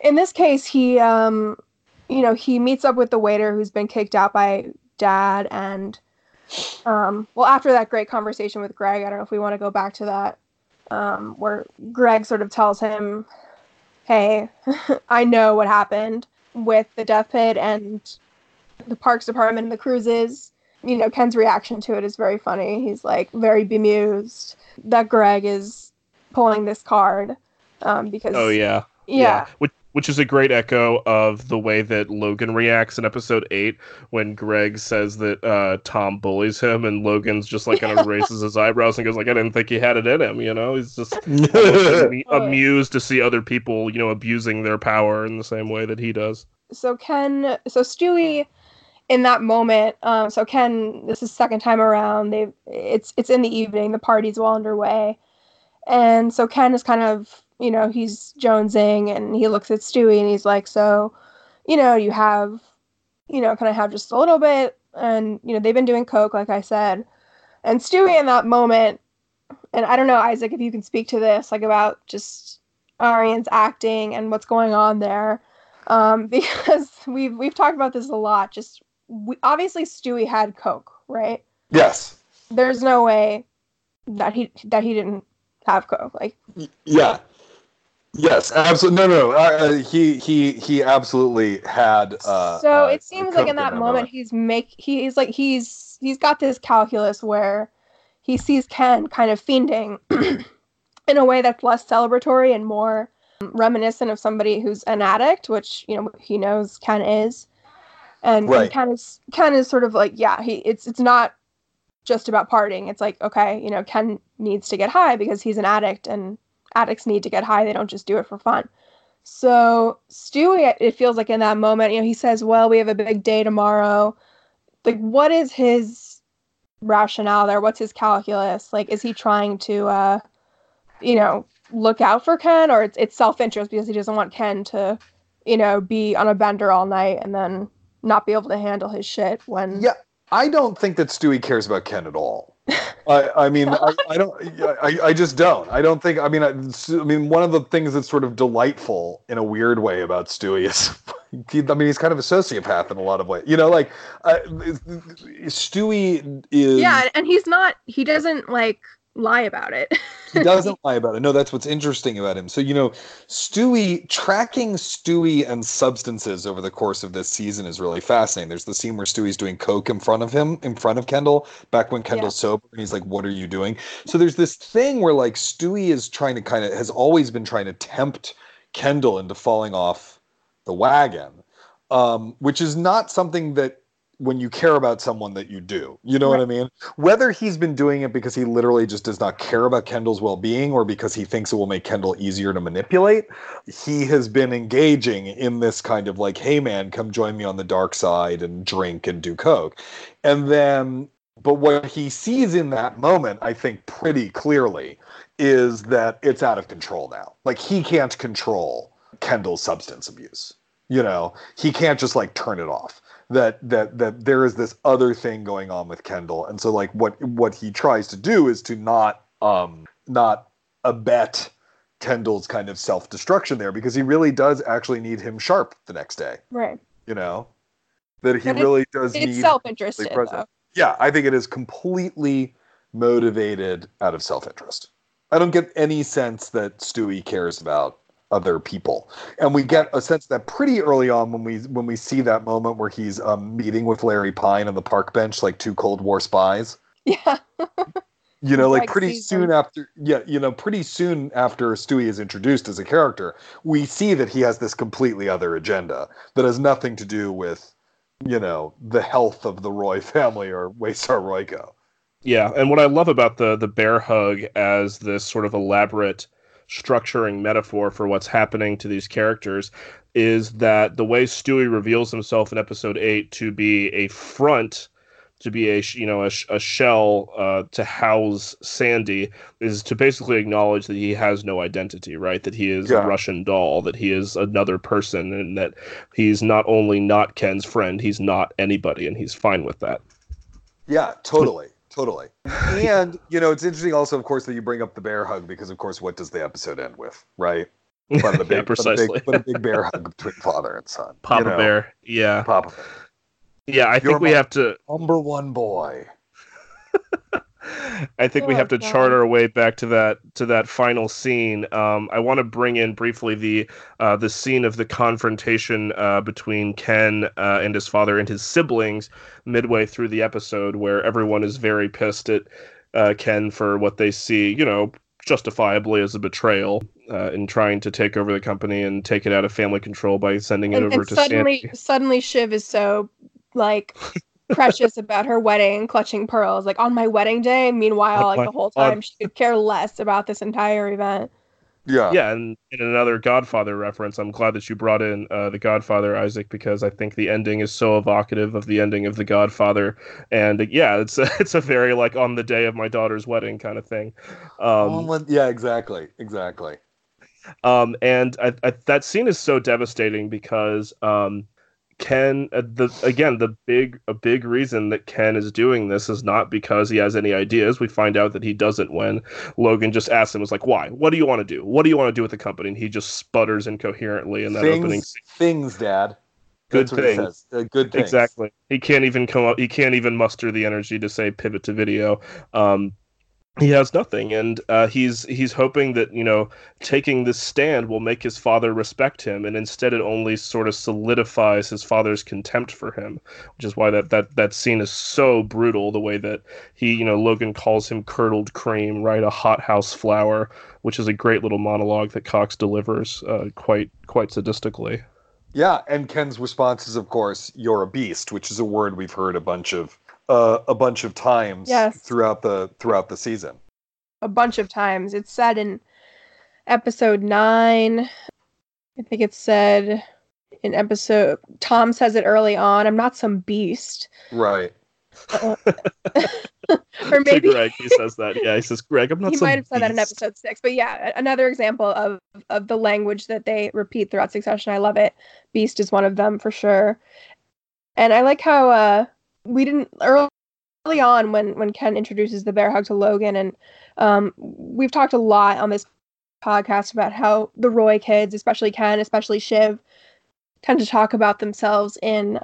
in this case, he meets up with the waiter who's been kicked out by Dad. And, after that great conversation with Greg, I don't know if we want to go back to that, where Greg sort of tells him, hey, I know what happened with the death pit and the parks department and the cruises. You know, Ken's reaction to it is very funny. He's like very bemused that Greg is pulling this card because. Oh, yeah. Yeah. Which is a great echo of the way that Logan reacts in episode 8 when Greg says that Tom bullies him, and Logan's just like kind of raises his eyebrows and goes like, I didn't think he had it in him, you know? He's just amused to see other people, you know, abusing their power in the same way that he does. So Stewie, in that moment, Ken, this is second time around, it's in the evening, the party's well underway, and so Ken is kind of, you know, he's jonesing, and he looks at Stewie and he's like, so, you know, you have, you know, can I have just a little bit? And, you know, they've been doing coke, like I said. And Stewie in that moment, and I don't know, Isaac, if you can speak to this, like about just Arian's acting and what's going on there. Because we've talked about this a lot. Just, obviously Stewie had coke, right? Yes. There's no way that he didn't have coke. Like, yeah. Yes, absolutely. No. He absolutely had. So it seems like in that moment, he's got this calculus where he sees Ken kind of fiending in a way that's less celebratory and more reminiscent of somebody who's an addict, which, you know, he knows Ken is, and right. Ken is sort of like, yeah, it's not just about partying. It's like, okay, you know, Ken needs to get high because he's an addict, and addicts need to get high. They don't just do it for fun. So Stewie, it feels like in that moment, you know, he says, well, we have a big day tomorrow. Like, what is his rationale there? What's his calculus? Like, is he trying to, look out for Ken, or it's self-interest because he doesn't want Ken to, you know, be on a bender all night and then not be able to handle his shit when... Yeah, I don't think that Stewie cares about Ken at all. I mean, one of the things that's sort of delightful in a weird way about Stewie is, he's kind of a sociopath in a lot of ways, you know, like, Stewie is. Yeah. And he doesn't like lie about it. He doesn't lie about it. No, that's what's interesting about him. So, you know, tracking Stewie and substances over the course of this season is really fascinating. There's the scene where Stewie's doing coke in front of him, in front of Kendall, back when Kendall's sober, and he's like, what are you doing? So there's this thing where, like, Stewie is has always been trying to tempt Kendall into falling off the wagon, which is not something that, when you care about someone, that you do. You know right. what I mean? Whether he's been doing it because he literally just does not care about Kendall's well-being or because he thinks it will make Kendall easier to manipulate, he has been engaging in this kind of like, hey man, come join me on the dark side and drink and do coke. And then, but what he sees in that moment, I think pretty clearly, is that it's out of control now. Like, he can't control Kendall's substance abuse. You know, he can't just like turn it off. That there is this other thing going on with Kendall, and so like what he tries to do is to not abet Kendall's kind of self-destruction there, because he really does actually need him sharp the next day, right? You know, that he really does. It's self-interested. Yeah, I think it is completely motivated out of self-interest. I don't get any sense that Stewie cares about other people, and we get a sense that pretty early on when we see that moment where he's meeting with Larry Pine on the park bench, like two Cold War spies. Yeah, you know, like pretty soon after. Yeah, you know, pretty soon after Stewie is introduced as a character, we see that he has this completely other agenda that has nothing to do with, you know, the health of the Roy family or Waystar Royco. Yeah, and what I love about the bear hug as this sort of elaborate structuring metaphor for what's happening to these characters is that the way Stewie reveals himself in episode 8 to be a front, to be a shell to house Sandy, is to basically acknowledge that he has no identity, right? That he is a Russian doll, that he is another person, and that he's not only not Ken's friend, he's not anybody, and he's fine with that. Yeah, totally. Totally. And, you know, it's interesting also, of course, that you bring up the bear hug because, of course, what does the episode end with, right? But yeah, precisely. But a big bear hug between father and son. Papa Bear. Yeah. Papa Bear. Yeah, I think we have to... Number one boy. I think we have to chart our way back to that final scene. I want to bring in briefly the scene of the confrontation between Ken and his father and his siblings midway through the episode, where everyone is very pissed at Ken for what they see, you know, justifiably as a betrayal in trying to take over the company and take it out of family control by sending it over to Sandy. Suddenly Shiv is so, like... precious about her wedding, clutching pearls, like on my wedding day. Meanwhile, like the whole time, she could care less about this entire event. Yeah. Yeah, and in another Godfather reference, I'm glad that you brought in The Godfather, Isaac, because I think the ending is so evocative of the ending of The Godfather. And yeah, it's a very like on the day of my daughter's wedding kind of thing. Yeah, exactly. And I, that scene is so devastating because... Ken, a big reason that Ken is doing this is not because he has any ideas. We find out that he doesn't when Logan just asks him, "It's like, why? What do you want to do? What do you want to do with the company?" And he just sputters incoherently in that opening scene. Things, Dad. Good things. Good things. Exactly. He can't even come up. He can't even muster the energy to say pivot to video. He has nothing, and he's hoping that, you know, taking this stand will make his father respect him, and instead it only sort of solidifies his father's contempt for him, which is why that scene is so brutal, the way that he, you know, Logan calls him curdled cream, right, a hothouse flower, which is a great little monologue that Cox delivers quite sadistically. Yeah, and Ken's response is, of course, "You're a beast," which is a word we've heard a bunch of times throughout the season. A bunch of times. It's said in episode 9. I think it's said in episode... Tom says it early on. I'm not some beast. Right. Or maybe... to Greg, he says that. Yeah, he says, Greg, I'm not some beast. He might have said that in episode 6. But yeah, another example of the language that they repeat throughout Succession. I love it. Beast is one of them, for sure. And I like how... we didn't early on when Ken introduces the bear hug to Logan, and we've talked a lot on this podcast about how the Roy kids, especially Ken, especially Shiv, tend to talk about themselves in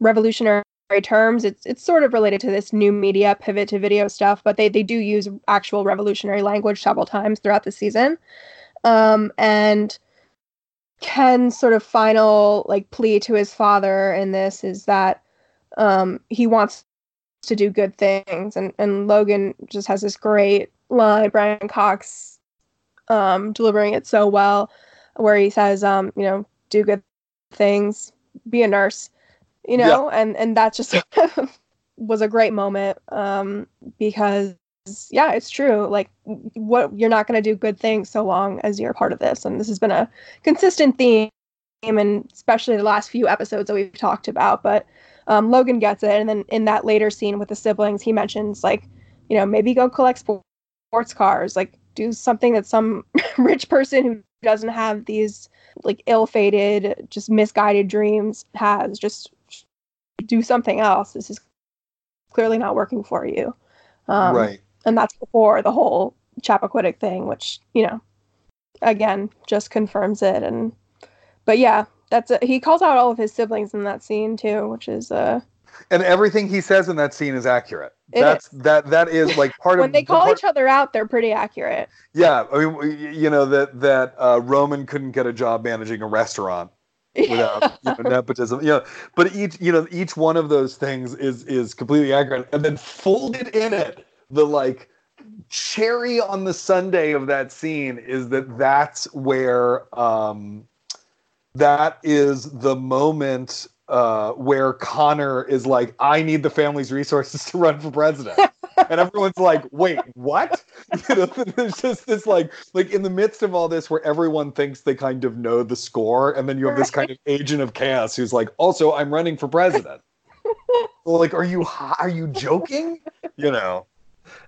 revolutionary terms. It's sort of related to this new media pivot to video stuff, but they do use actual revolutionary language several times throughout the season. And Ken's sort of final plea to his father in this is that he wants to do good things, and Logan just has this great line, Brian Cox delivering it so well, where he says, do good things, be a nurse. Yeah. and that just was a great moment, because it's true. What, you're not going to do good things so long as you're a part of this. And this has been a consistent theme, and especially the last few episodes that we've talked about. But Logan gets it, and then in that later scene with the siblings, he mentions maybe go collect sports cars, do something that some rich person who doesn't have these ill-fated, just misguided dreams has. Just do something else. This is clearly not working for you. Right. And that's before the whole Chappaquiddick thing, which, again, just confirms it. But yeah, he calls out all of his siblings in that scene too, which is and everything he says in that scene is accurate. That is part of when they call each other out, they're pretty accurate. Yeah, I mean, that Roman couldn't get a job managing a restaurant without nepotism. But each one of those things is completely accurate. And then folded in it, the cherry on the sundae of that scene is that's where that is the moment where Connor is I need the family's resources to run for president. And everyone's wait, what? There's just this in the midst of all this where everyone thinks they kind of know the score. And then you have this kind of agent of chaos who's also I'm running for president. Are you joking?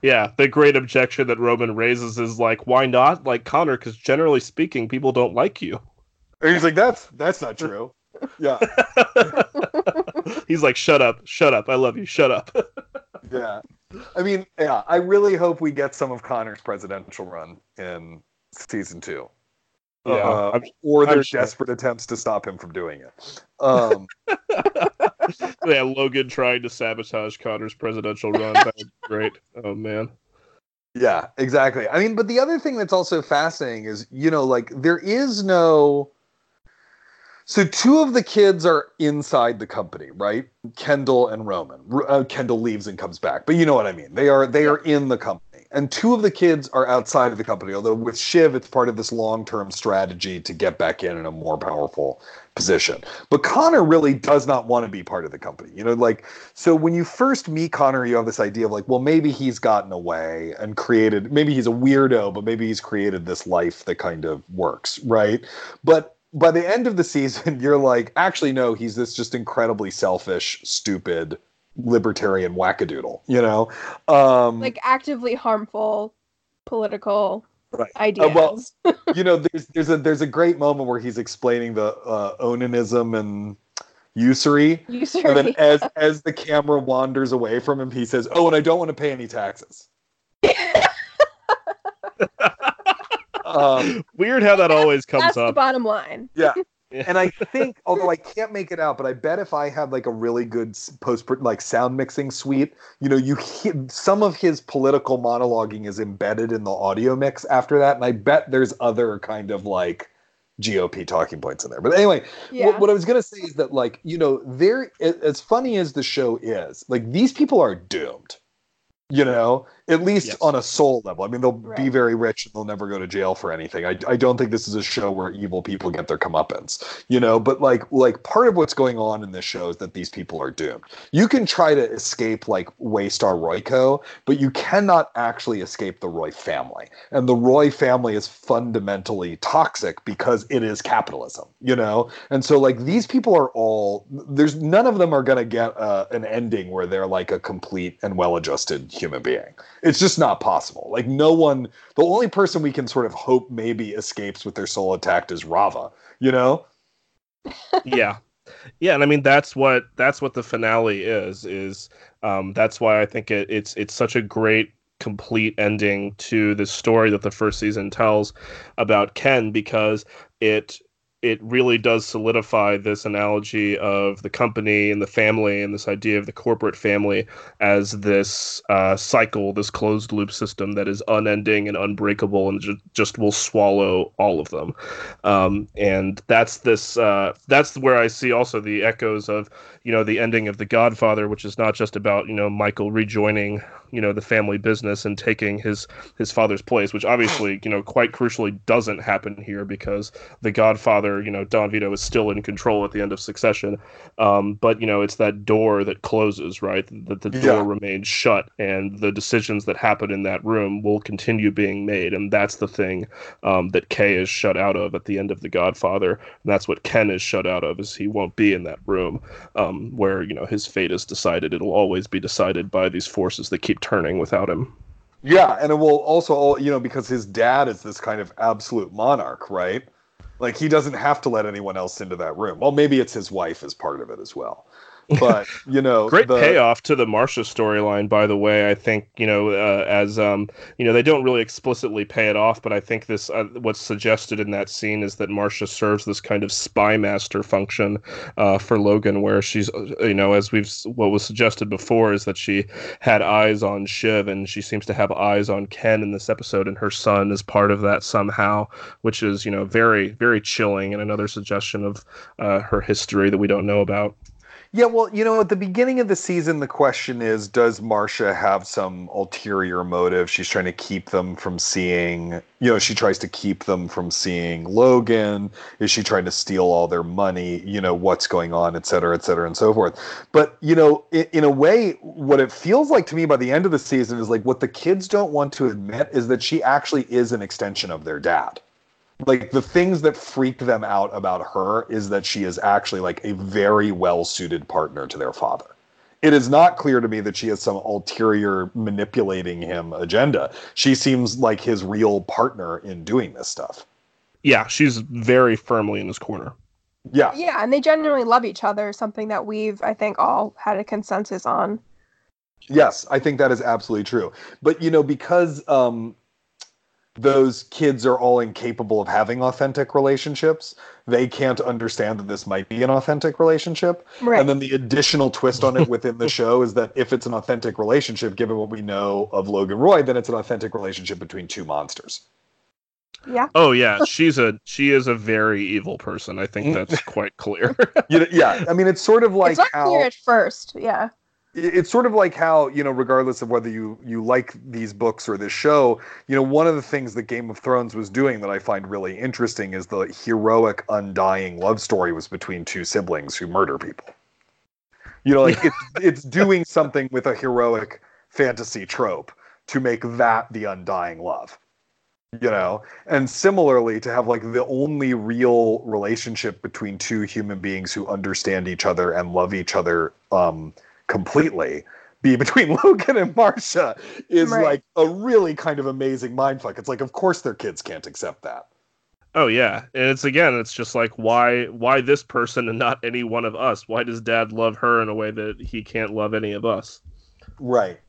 Yeah, the great objection that Roman raises is why not? Connor, because generally speaking, people don't like you. And he's that's not true. Yeah. He's shut up. I love you. Shut up. Yeah. I mean, yeah, I really hope we get some of Connor's presidential run in season 2. Yeah. Or their desperate attempts to stop him from doing it. Yeah, Logan trying to sabotage Connor's presidential run. That would be great. Oh, man. Yeah, exactly. I mean, but the other thing that's also fascinating is, there is no... So 2 of the kids are inside the company, right? Kendall and Roman. Kendall leaves and comes back, but you know what I mean. They are in the company. And 2 of the kids are outside of the company, although with Shiv, it's part of this long-term strategy to get back in a more powerful position. But Connor really does not want to be part of the company. So when you first meet Connor, you have this idea of maybe he's gotten away and created, maybe he's a weirdo, but maybe he's created this life that kind of works, right? But by the end of the season, you're actually, no, he's this just incredibly selfish, stupid, libertarian wackadoodle, actively harmful political ideas. There's a great moment where he's explaining the onanism and usury. And then as the camera wanders away from him, he says, oh, and I don't want to pay any taxes. Weird how that always comes up. That's the bottom line. Yeah. And I think, although I can't make it out, but I bet if I had a really good sound mixing suite, you hear some of his political monologuing is embedded in the audio mix after that. And I bet there's other kind of GOP talking points in there. But anyway, what I was going to say is that there, as funny as the show is, these people are doomed. At least on a soul level. I mean, they'll be very rich and they'll never go to jail for anything. I don't think this is a show where evil people get their comeuppance, but part of what's going on in this show is that these people are doomed. You can try to escape Waystar Royco, but you cannot actually escape the Roy family. And the Roy family is fundamentally toxic because it is capitalism, And so these people are all, there's none of them are going to get an ending where they're a complete and well-adjusted human being. It's just not possible. No one, the only person we can sort of hope maybe escapes with their soul intact is Rava, Yeah. Yeah. And I mean, that's what the finale is that's why I think it's such a great complete ending to the story that the first season tells about Ken, because it it really does solidify this analogy of the company and the family and this idea of the corporate family as this cycle, this closed loop system that is unending and unbreakable and just will swallow all of them. And that's this, that's where I see also the echoes of, you know, the ending of The Godfather, which is not just about, you know, Michael rejoining, you know, the family business and taking his father's place, which obviously, you know, quite crucially doesn't happen here because The Godfather, you know, Don Vito is still in control at the end of Succession. But, you know, it's that door that closes, right? That the door remains shut, and the decisions that happen in that room will continue being made. And that's the thing that Kay is shut out of at the end of The Godfather. And that's what Ken is shut out of, is he won't be in that room where, you know, his fate is decided. It'll always be decided by these forces that keep turning without him. Yeah, and it will also, you know, because his dad is this kind of absolute monarch, right? Like, he doesn't have to let anyone else into that room. Well, maybe it's his wife as part of it as well. But, you know... Great payoff to the Marcia storyline, by the way. I think, you know, as, you know, they don't really explicitly pay it off, but I think this, what's suggested in that scene is that Marcia serves this kind of spy master function for Logan, where she's, you know, as we've, what was suggested before is that she had eyes on Shiv, and she seems to have eyes on Ken in this episode, and her son is part of that somehow, which is, you know, very, very chilling, and another suggestion of her history that we don't know about. Yeah, well, you know, at the beginning of the season, the question is, does Marcia have some ulterior motive? She's trying to keep them from seeing, you know, she tries to keep them from seeing Logan. Is she trying to steal all their money? You know, what's going on, et cetera, and so forth. But, you know, in a way, what it feels like to me by the end of the season is like what the kids don't want to admit is that she actually is an extension of their dad. Like, the things that freak them out about her is that she is actually, like, a very well-suited partner to their father. It is not clear to me that she has some ulterior manipulating him agenda. She seems like his real partner in doing this stuff. Yeah, she's very firmly in his corner. Yeah. Yeah, and they genuinely love each other, something that we've, I think, all had a consensus on. Yes, I think that is absolutely true. But, you know, because... those kids are all incapable of having authentic relationships. They can't understand that this might be an authentic relationship. Right. And then the additional twist on it within the show is that if it's an authentic relationship, given what we know of Logan Roy, then it's an authentic relationship between two monsters. Yeah. Oh yeah, she is a very evil person. I think that's quite clear. Yeah. I mean, it's sort of like clear at first. Yeah. It's sort of like how, you know, regardless of whether you like these books or this show, you know, one of the things that Game of Thrones was doing that I find really interesting is the heroic, undying love story was between two siblings who murder people. You know, like it's doing something with a heroic fantasy trope to make that the undying love. You know, and similarly, to have like the only real relationship between two human beings who understand each other and love each other, completely be between Logan and Marcia is right. Like a really kind of amazing mindfuck. It's like, of course their kids can't accept that. Oh yeah. And it's just like, why this person and not any one of us? Why does dad love her in a way that he can't love any of us? Right.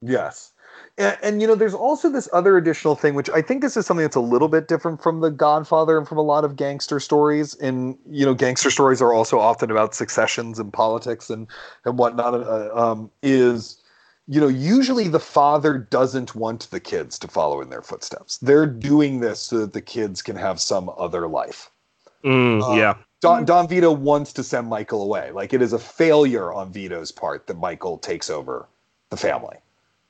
Yes. And, you know, there's also this other additional thing, which I think this is something that's a little bit different from The Godfather and from a lot of gangster stories. And, you know, gangster stories are also often about successions and politics and whatnot, is, you know, usually the father doesn't want the kids to follow in their footsteps. They're doing this so that the kids can have some other life. Yeah. Don Vito wants to send Michael away. Like, it is a failure on Vito's part that Michael takes over the family.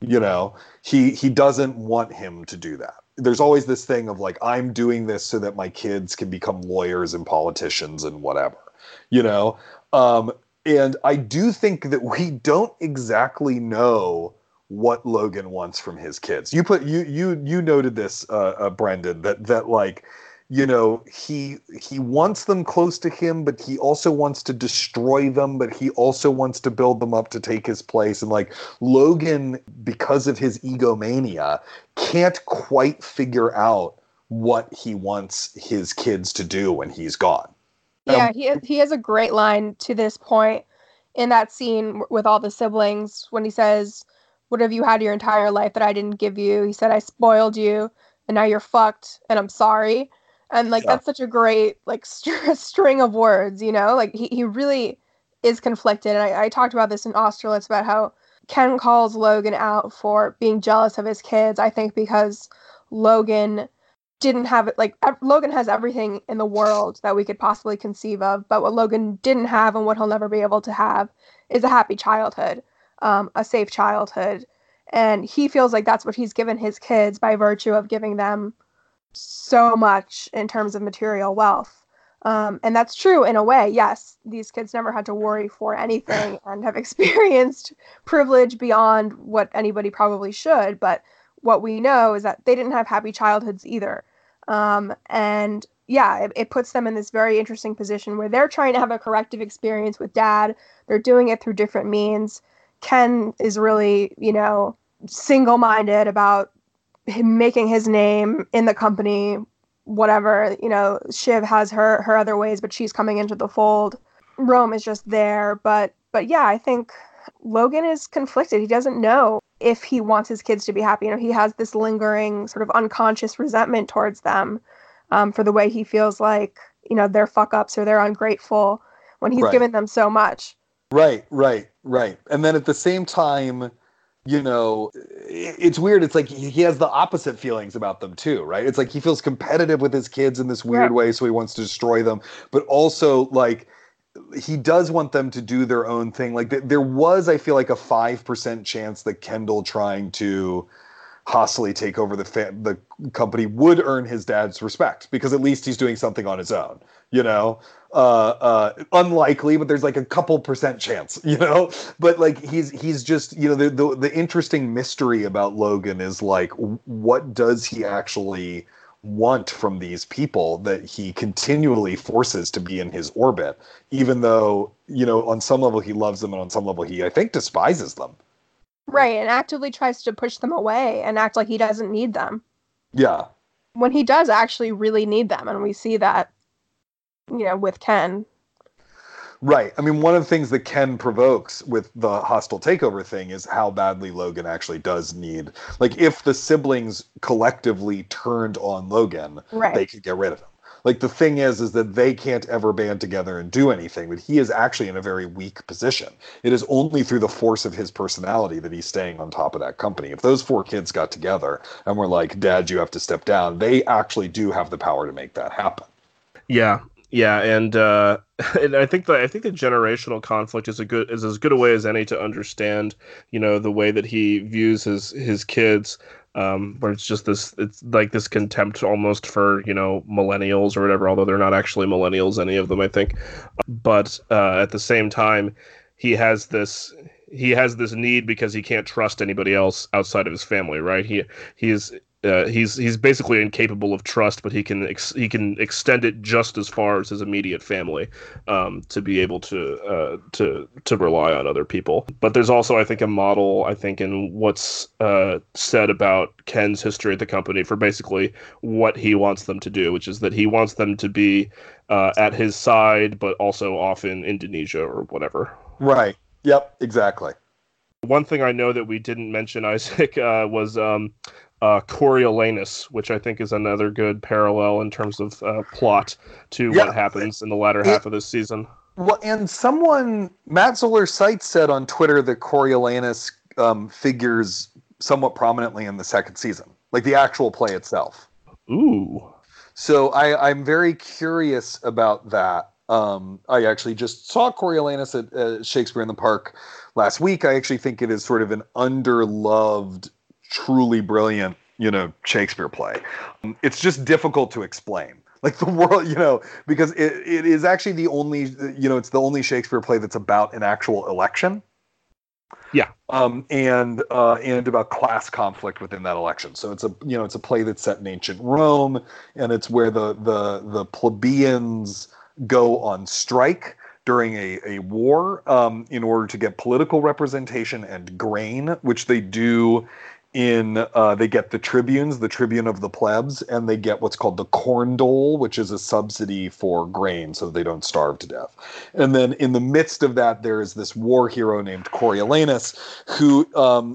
You know, he doesn't want him to do that. There's always this thing of like, I'm doing this so that my kids can become lawyers and politicians and whatever, you know? And I do think that we don't exactly know what Logan wants from his kids. You noted this, Brendan, that like, you know, he wants them close to him, but he also wants to destroy them, but he also wants to build them up to take his place. And like Logan, because of his egomania, can't quite figure out what he wants his kids to do when he's gone. Yeah, he has a great line to this point in that scene with all the siblings when he says, "What have you had your entire life that I didn't give you?" He said, "I spoiled you, and now you're fucked, and I'm sorry." And like, that's such a great like string of words, you know, like he really is conflicted. And I talked about this in Austerlitz about how Ken calls Logan out for being jealous of his kids. I think because Logan didn't have it, like Logan has everything in the world that we could possibly conceive of, but what Logan didn't have and what he'll never be able to have is a happy childhood, a safe childhood. And he feels like that's what he's given his kids by virtue of giving them so much in terms of material wealth. And that's true in a way. Yes, these kids never had to worry for anything and have experienced privilege beyond what anybody probably should. But what we know is that they didn't have happy childhoods either. And yeah, it puts them in this very interesting position where they're trying to have a corrective experience with dad. They're doing it through different means. Ken is really, you know, single-minded about him making his name in the company, whatever, you know. Shiv has her other ways, but she's coming into the fold. Rome is just there. But yeah, I think Logan is conflicted. He doesn't know if he wants his kids to be happy. You know, he has this lingering sort of unconscious resentment towards them for the way he feels like, you know, they're fuck-ups or they're ungrateful when he's given them so much. Right. And then at the same time, you know, it's weird. It's like he has the opposite feelings about them too, right? It's like he feels competitive with his kids in this weird way, so he wants to destroy them. But also, like, he does want them to do their own thing. Like, there was, I feel like, a 5% chance that Kendall trying to hostily take over the company would earn his dad's respect, because at least he's doing something on his own, you know? Unlikely, but there's like a couple percent chance, you know, but like he's just, you know, the interesting mystery about Logan is like, what does he actually want from these people that he continually forces to be in his orbit, even though, you know, on some level he loves them and on some level he, I think, despises them. Right. And actively tries to push them away and act like he doesn't need them. Yeah. When he does actually really need them. And we see that, you know, with Ken. Right. I mean, one of the things that Ken provokes with the hostile takeover thing is how badly Logan actually does need, like, if the siblings collectively turned on Logan, they could get rid of him. Like, the thing is that they can't ever band together and do anything, but he is actually in a very weak position. It is only through the force of his personality that he's staying on top of that company. If those four kids got together and were like, Dad, you have to step down, they actually do have the power to make that happen. Yeah. Yeah, and I think the generational conflict is as good a way as any to understand, you know, the way that he views his kids, where it's just this contempt almost for, you know, millennials or whatever, although they're not actually millennials, any of them, I think. But at the same time, he has this need because he can't trust anybody else outside of his family, right? He is. He's basically incapable of trust, but he can extend it just as far as his immediate family, to be able to rely on other people. But there's also, I think, a model, I think, in what's said about Ken's history at the company for basically what he wants them to do, which is that he wants them to be at his side, but also off in Indonesia or whatever. Right. Yep. Exactly. One thing I know that we didn't mention, Isaac, was Coriolanus, which I think is another good parallel in terms of plot to what happens in the latter half of this season. Well, and someone, Matt Zoller Seitz, said on Twitter that Coriolanus figures somewhat prominently in the second season, like the actual play itself. Ooh. So I'm very curious about that. I actually just saw Coriolanus at Shakespeare in the Park last week. I actually think it is sort of an underloved, truly brilliant, you know, Shakespeare play. It's just difficult to explain. Like, the world, you know, because it is actually the only, you know, it's the only Shakespeare play that's about an actual election. Yeah. And about class conflict within that election. So it's a, you know, it's a play that's set in ancient Rome, and it's where the plebeians go on strike during a war in order to get political representation and grain, which they do in they get the tribunes, the tribune of the plebs, and they get what's called the corn dole, which is a subsidy for grain so they don't starve to death. And then in the midst of that, there is this war hero named Coriolanus, who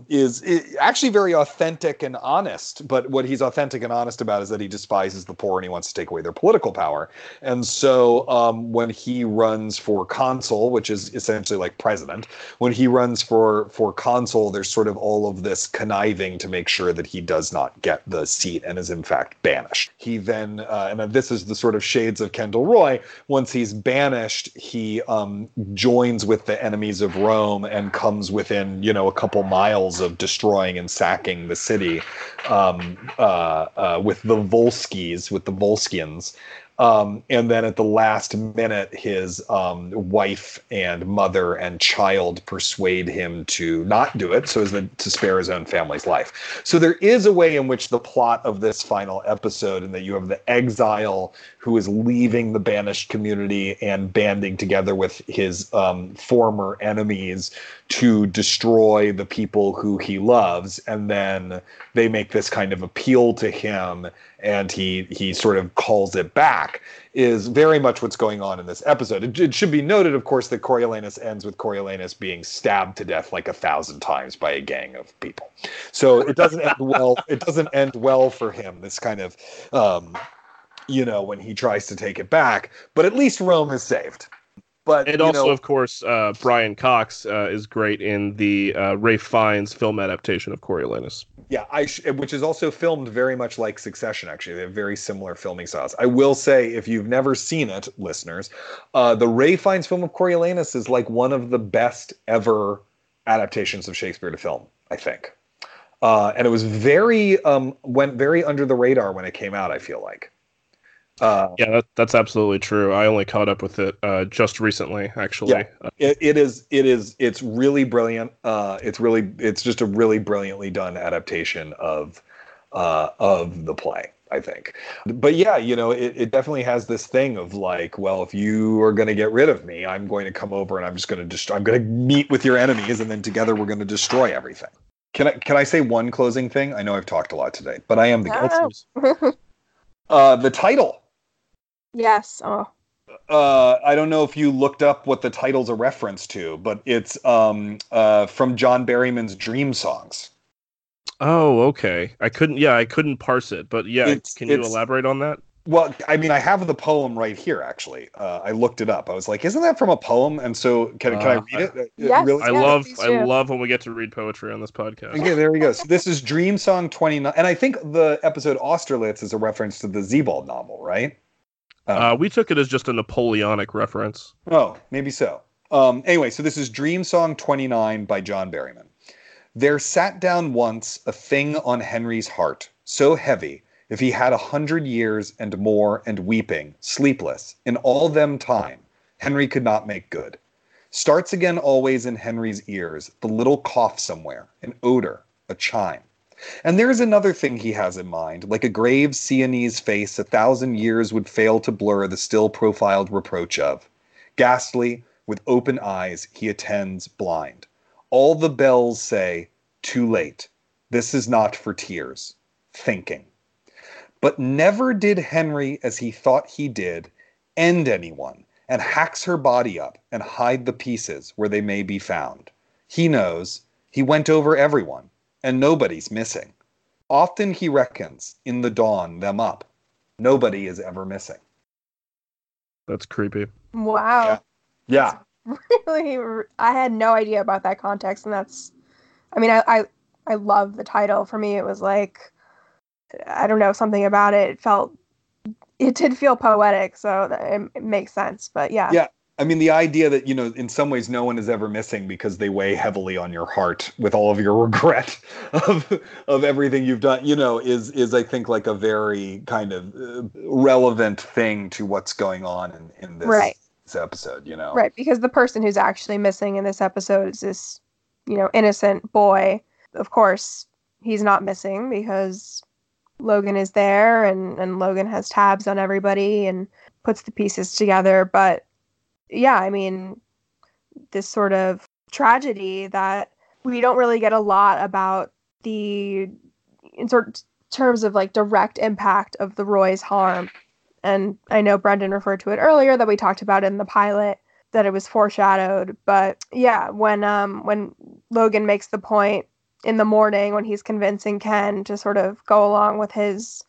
is actually very authentic and honest. But what he's authentic and honest about is that he despises the poor and he wants to take away their political power. And so when he runs for consul, which is essentially like president, when he runs for consul, there's sort of all of this conniving to make sure that he does not get the seat and is in fact banished. He then, and this is the sort of shades of Kendall Roy, once he's banished, he joins with the enemies of Rome and comes within, a couple miles of destroying and sacking the city with the Volskis, with the Volscians. And then at the last minute, his wife and mother and child persuade him to not do it, so as to spare his own family's life. So there is a way in which the plot of this final episode, and that you have the exile who is leaving the banished community and banding together with his former enemies to destroy the people who he loves, and then they make this kind of appeal to him, and he sort of calls it back, is very much what's going on in this episode. It should be noted, of course, that Coriolanus ends with Coriolanus being stabbed to death like 1,000 times by a gang of people. So it doesn't end well. It doesn't end well for him, this kind of, when he tries to take it back. But at least Rome is saved. But, and also, of course, Brian Cox is great in the Ralph Fiennes film adaptation of Coriolanus. Yeah, which is also filmed very much like Succession, actually. They have very similar filming styles. I will say, if you've never seen it, listeners, the Ralph Fiennes film of Coriolanus is like one of the best ever adaptations of Shakespeare to film, I think. And it was went very under the radar when it came out, I feel like. Yeah, that's absolutely true. I only caught up with it just recently, actually. Yeah, it's really brilliant. It's just a really brilliantly done adaptation of the play, I think. But yeah, it definitely has this thing of like, well, if you are going to get rid of me, I'm going to come over and I'm just going to I'm going to meet with your enemies, and then together we're going to destroy everything. Can I say one closing thing? I know I've talked a lot today, but I am the guest. The title. Yes. Oh. I don't know if you looked up what the title's a reference to, but it's from John Berryman's Dream Songs. Oh, okay. I couldn't parse it, but yeah, can you elaborate on that? Well, I mean, I have the poem right here, actually. I looked it up. I was like, isn't that from a poem? And so can I read it? Yes, really? I love when we get to read poetry on this podcast. Okay, there we go. So this is Dream Song 29. And I think the episode Austerlitz is a reference to the Sebald novel, right? We took it as just a Napoleonic reference. Oh, maybe so. Anyway, so this is Dream Song 29 by John Berryman. There sat down once a thing on Henry's heart, so heavy, if he had 100 years and more, and weeping, sleepless, in all them time, Henry could not make good. Starts again always in Henry's ears, the little cough somewhere, an odor, a chime. And there is another thing he has in mind, like a grave Sienese face 1,000 years would fail to blur the still profiled reproach of. Ghastly, with open eyes, he attends blind. All the bells say, too late. This is not for tears. Thinking. But never did Henry, as he thought he did, end anyone, and hacks her body up and hide the pieces where they may be found. He knows he went over everyone, and nobody's missing. Often he reckons, in the dawn, them up. Nobody is ever missing. That's creepy. Wow. Yeah. Really, I had no idea about that context, and that's, I mean, I love the title. For me, it was like, I don't know, something about it. It did feel poetic, so it makes sense. But yeah. Yeah. I mean, the idea that, in some ways no one is ever missing because they weigh heavily on your heart with all of your regret of everything you've done, is I think like a very kind of relevant thing to what's going on in this, right. This episode, Right. Because the person who's actually missing in this episode is this, innocent boy. Of course, he's not missing because Logan is there, and Logan has tabs on everybody and puts the pieces together. But yeah, I mean, this sort of tragedy that we don't really get a lot about the in terms of like direct impact of the Roy's harm. And I know Brendan referred to it earlier that we talked about in the pilot, that it was foreshadowed. But yeah, when Logan makes the point in the morning when he's convincing Ken to sort of go along with his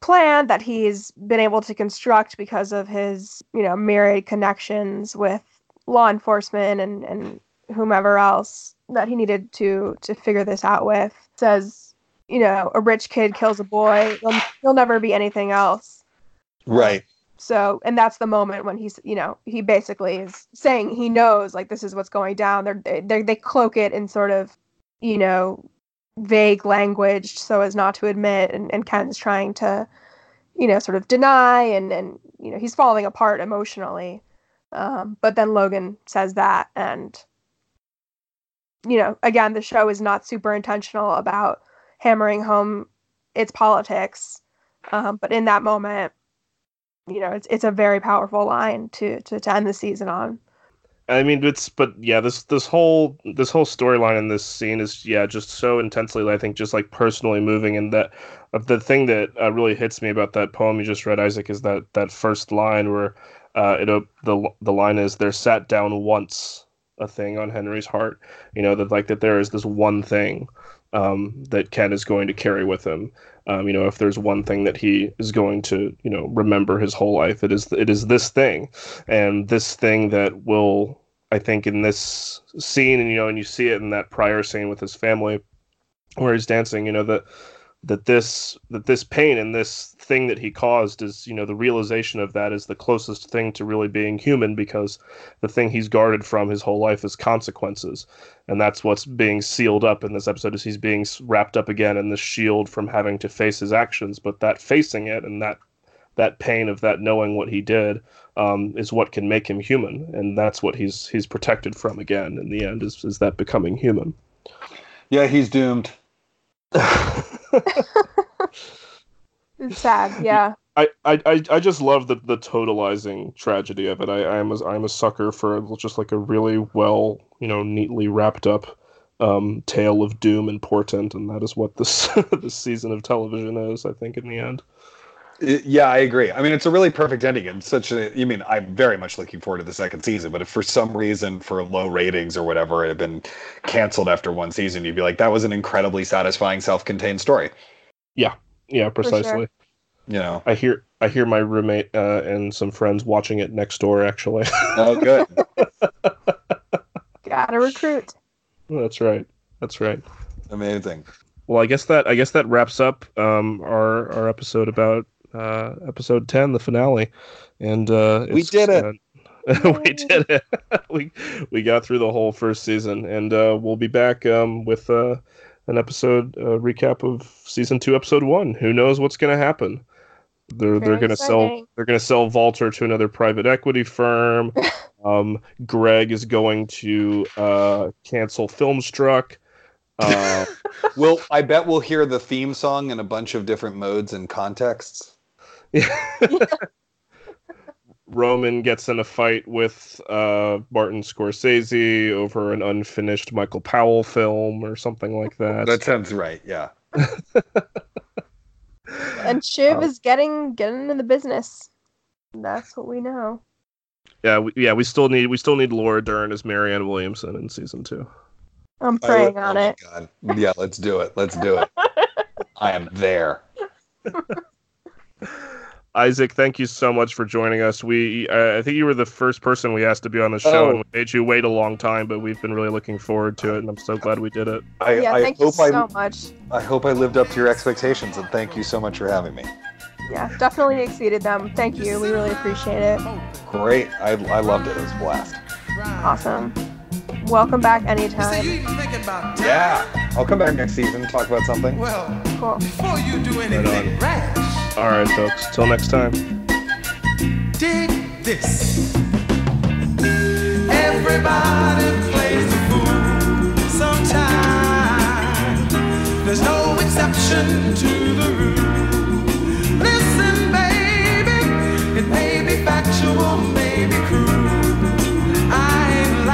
plan that he's been able to construct because of his, you know, myriad connections with law enforcement and whomever else that he needed to figure this out with, says, you know, a rich kid kills a boy, he'll never be anything else. Right. So, and that's the moment when he's, you know, he basically is saying he knows, like, this is what's going down. They cloak it in sort of, you know, vague language so as not to admit, and Ken's trying to, you know, sort of deny, and you know, he's falling apart emotionally. But then Logan says that, and, you know, again, the show is not super intentional about hammering home its politics. But in that moment, you know, it's a very powerful line to end the season on. I mean, this whole storyline in this scene is, yeah, just so intensely, I think, just like personally moving. And that the thing that really hits me about that poem you just read, Isaac, is that first line where the line is, "There sat down once a thing on Henry's heart," you know, that there is this one thing that Ken is going to carry with him. You know, if there's one thing that he is going to, you know, remember his whole life, it is this thing. And this thing that will, I think, in this scene, and, you know, and you see it in that prior scene with his family where he's dancing, you know, that this pain and this thing that he caused is, you know, the realization of that is the closest thing to really being human, because the thing he's guarded from his whole life is consequences. And that's what's being sealed up in this episode, is he's being wrapped up again in this shield from having to face his actions. But that facing it and that pain of that knowing what he did is what can make him human. And that's what he's protected from again in the end, is that becoming human. Yeah, he's doomed. It's sad, yeah. I just love the totalizing tragedy of it. I'm a sucker for just like a really well, you know, neatly wrapped up tale of doom and portent, and that is what this this season of television is, I think, in the end. Yeah, I agree. I mean, it's a really perfect ending. And I'm very much looking forward to the second season, but if for some reason, for low ratings or whatever, it had been canceled after one season, you'd be like, that was an incredibly satisfying self-contained story. Yeah. Yeah, precisely. Sure. You know, I hear my roommate and some friends watching it next door, actually. Oh, good. Gotta recruit. That's right. Amazing. Well, I guess that wraps up our episode about episode 10, the finale, and we did it. We did it. We got through the whole first season, and we'll be back with an episode recap of season 2, episode 1. Who knows what's going to happen? They're going to sell Walter to another private equity firm. Greg is going to cancel Filmstruck. Well, I bet we'll hear the theme song in a bunch of different modes and contexts. Yeah. Roman gets in a fight with Martin Scorsese over an unfinished Michael Powell film or something like that. That sounds right, yeah. And Shiv is getting into the business. That's what we know. Yeah, we still need Laura Dern as Marianne Williamson in season 2. I'm praying on it. God. Yeah, let's do it. I am there. Isaac, thank you so much for joining us. I think you were the first person we asked to be on the show, and we made you wait a long time, but we've been really looking forward to it, and I'm so glad we did it. Thank you so much. I hope I lived up to your expectations, and thank you so much for having me. Yeah, definitely exceeded them. Thank you. We really appreciate it. Great. I loved it. It was a blast. Awesome. Welcome back anytime. Yeah, I'll come back next season and talk about something. Well, cool. Before you do anything rash. All right, folks. Till next time. Dig this. Everybody plays the fool sometime. There's no exception to the rule. Listen, baby, it may be factual, may be cruel. I ain't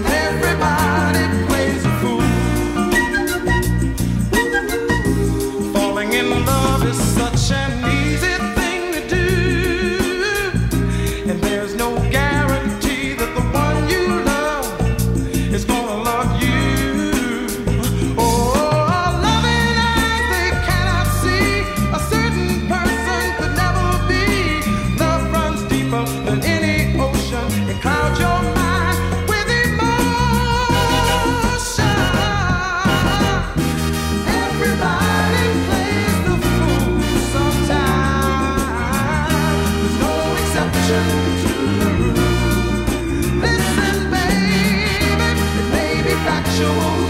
lying. Everybody plays a fool. Listen, baby, it may be factual.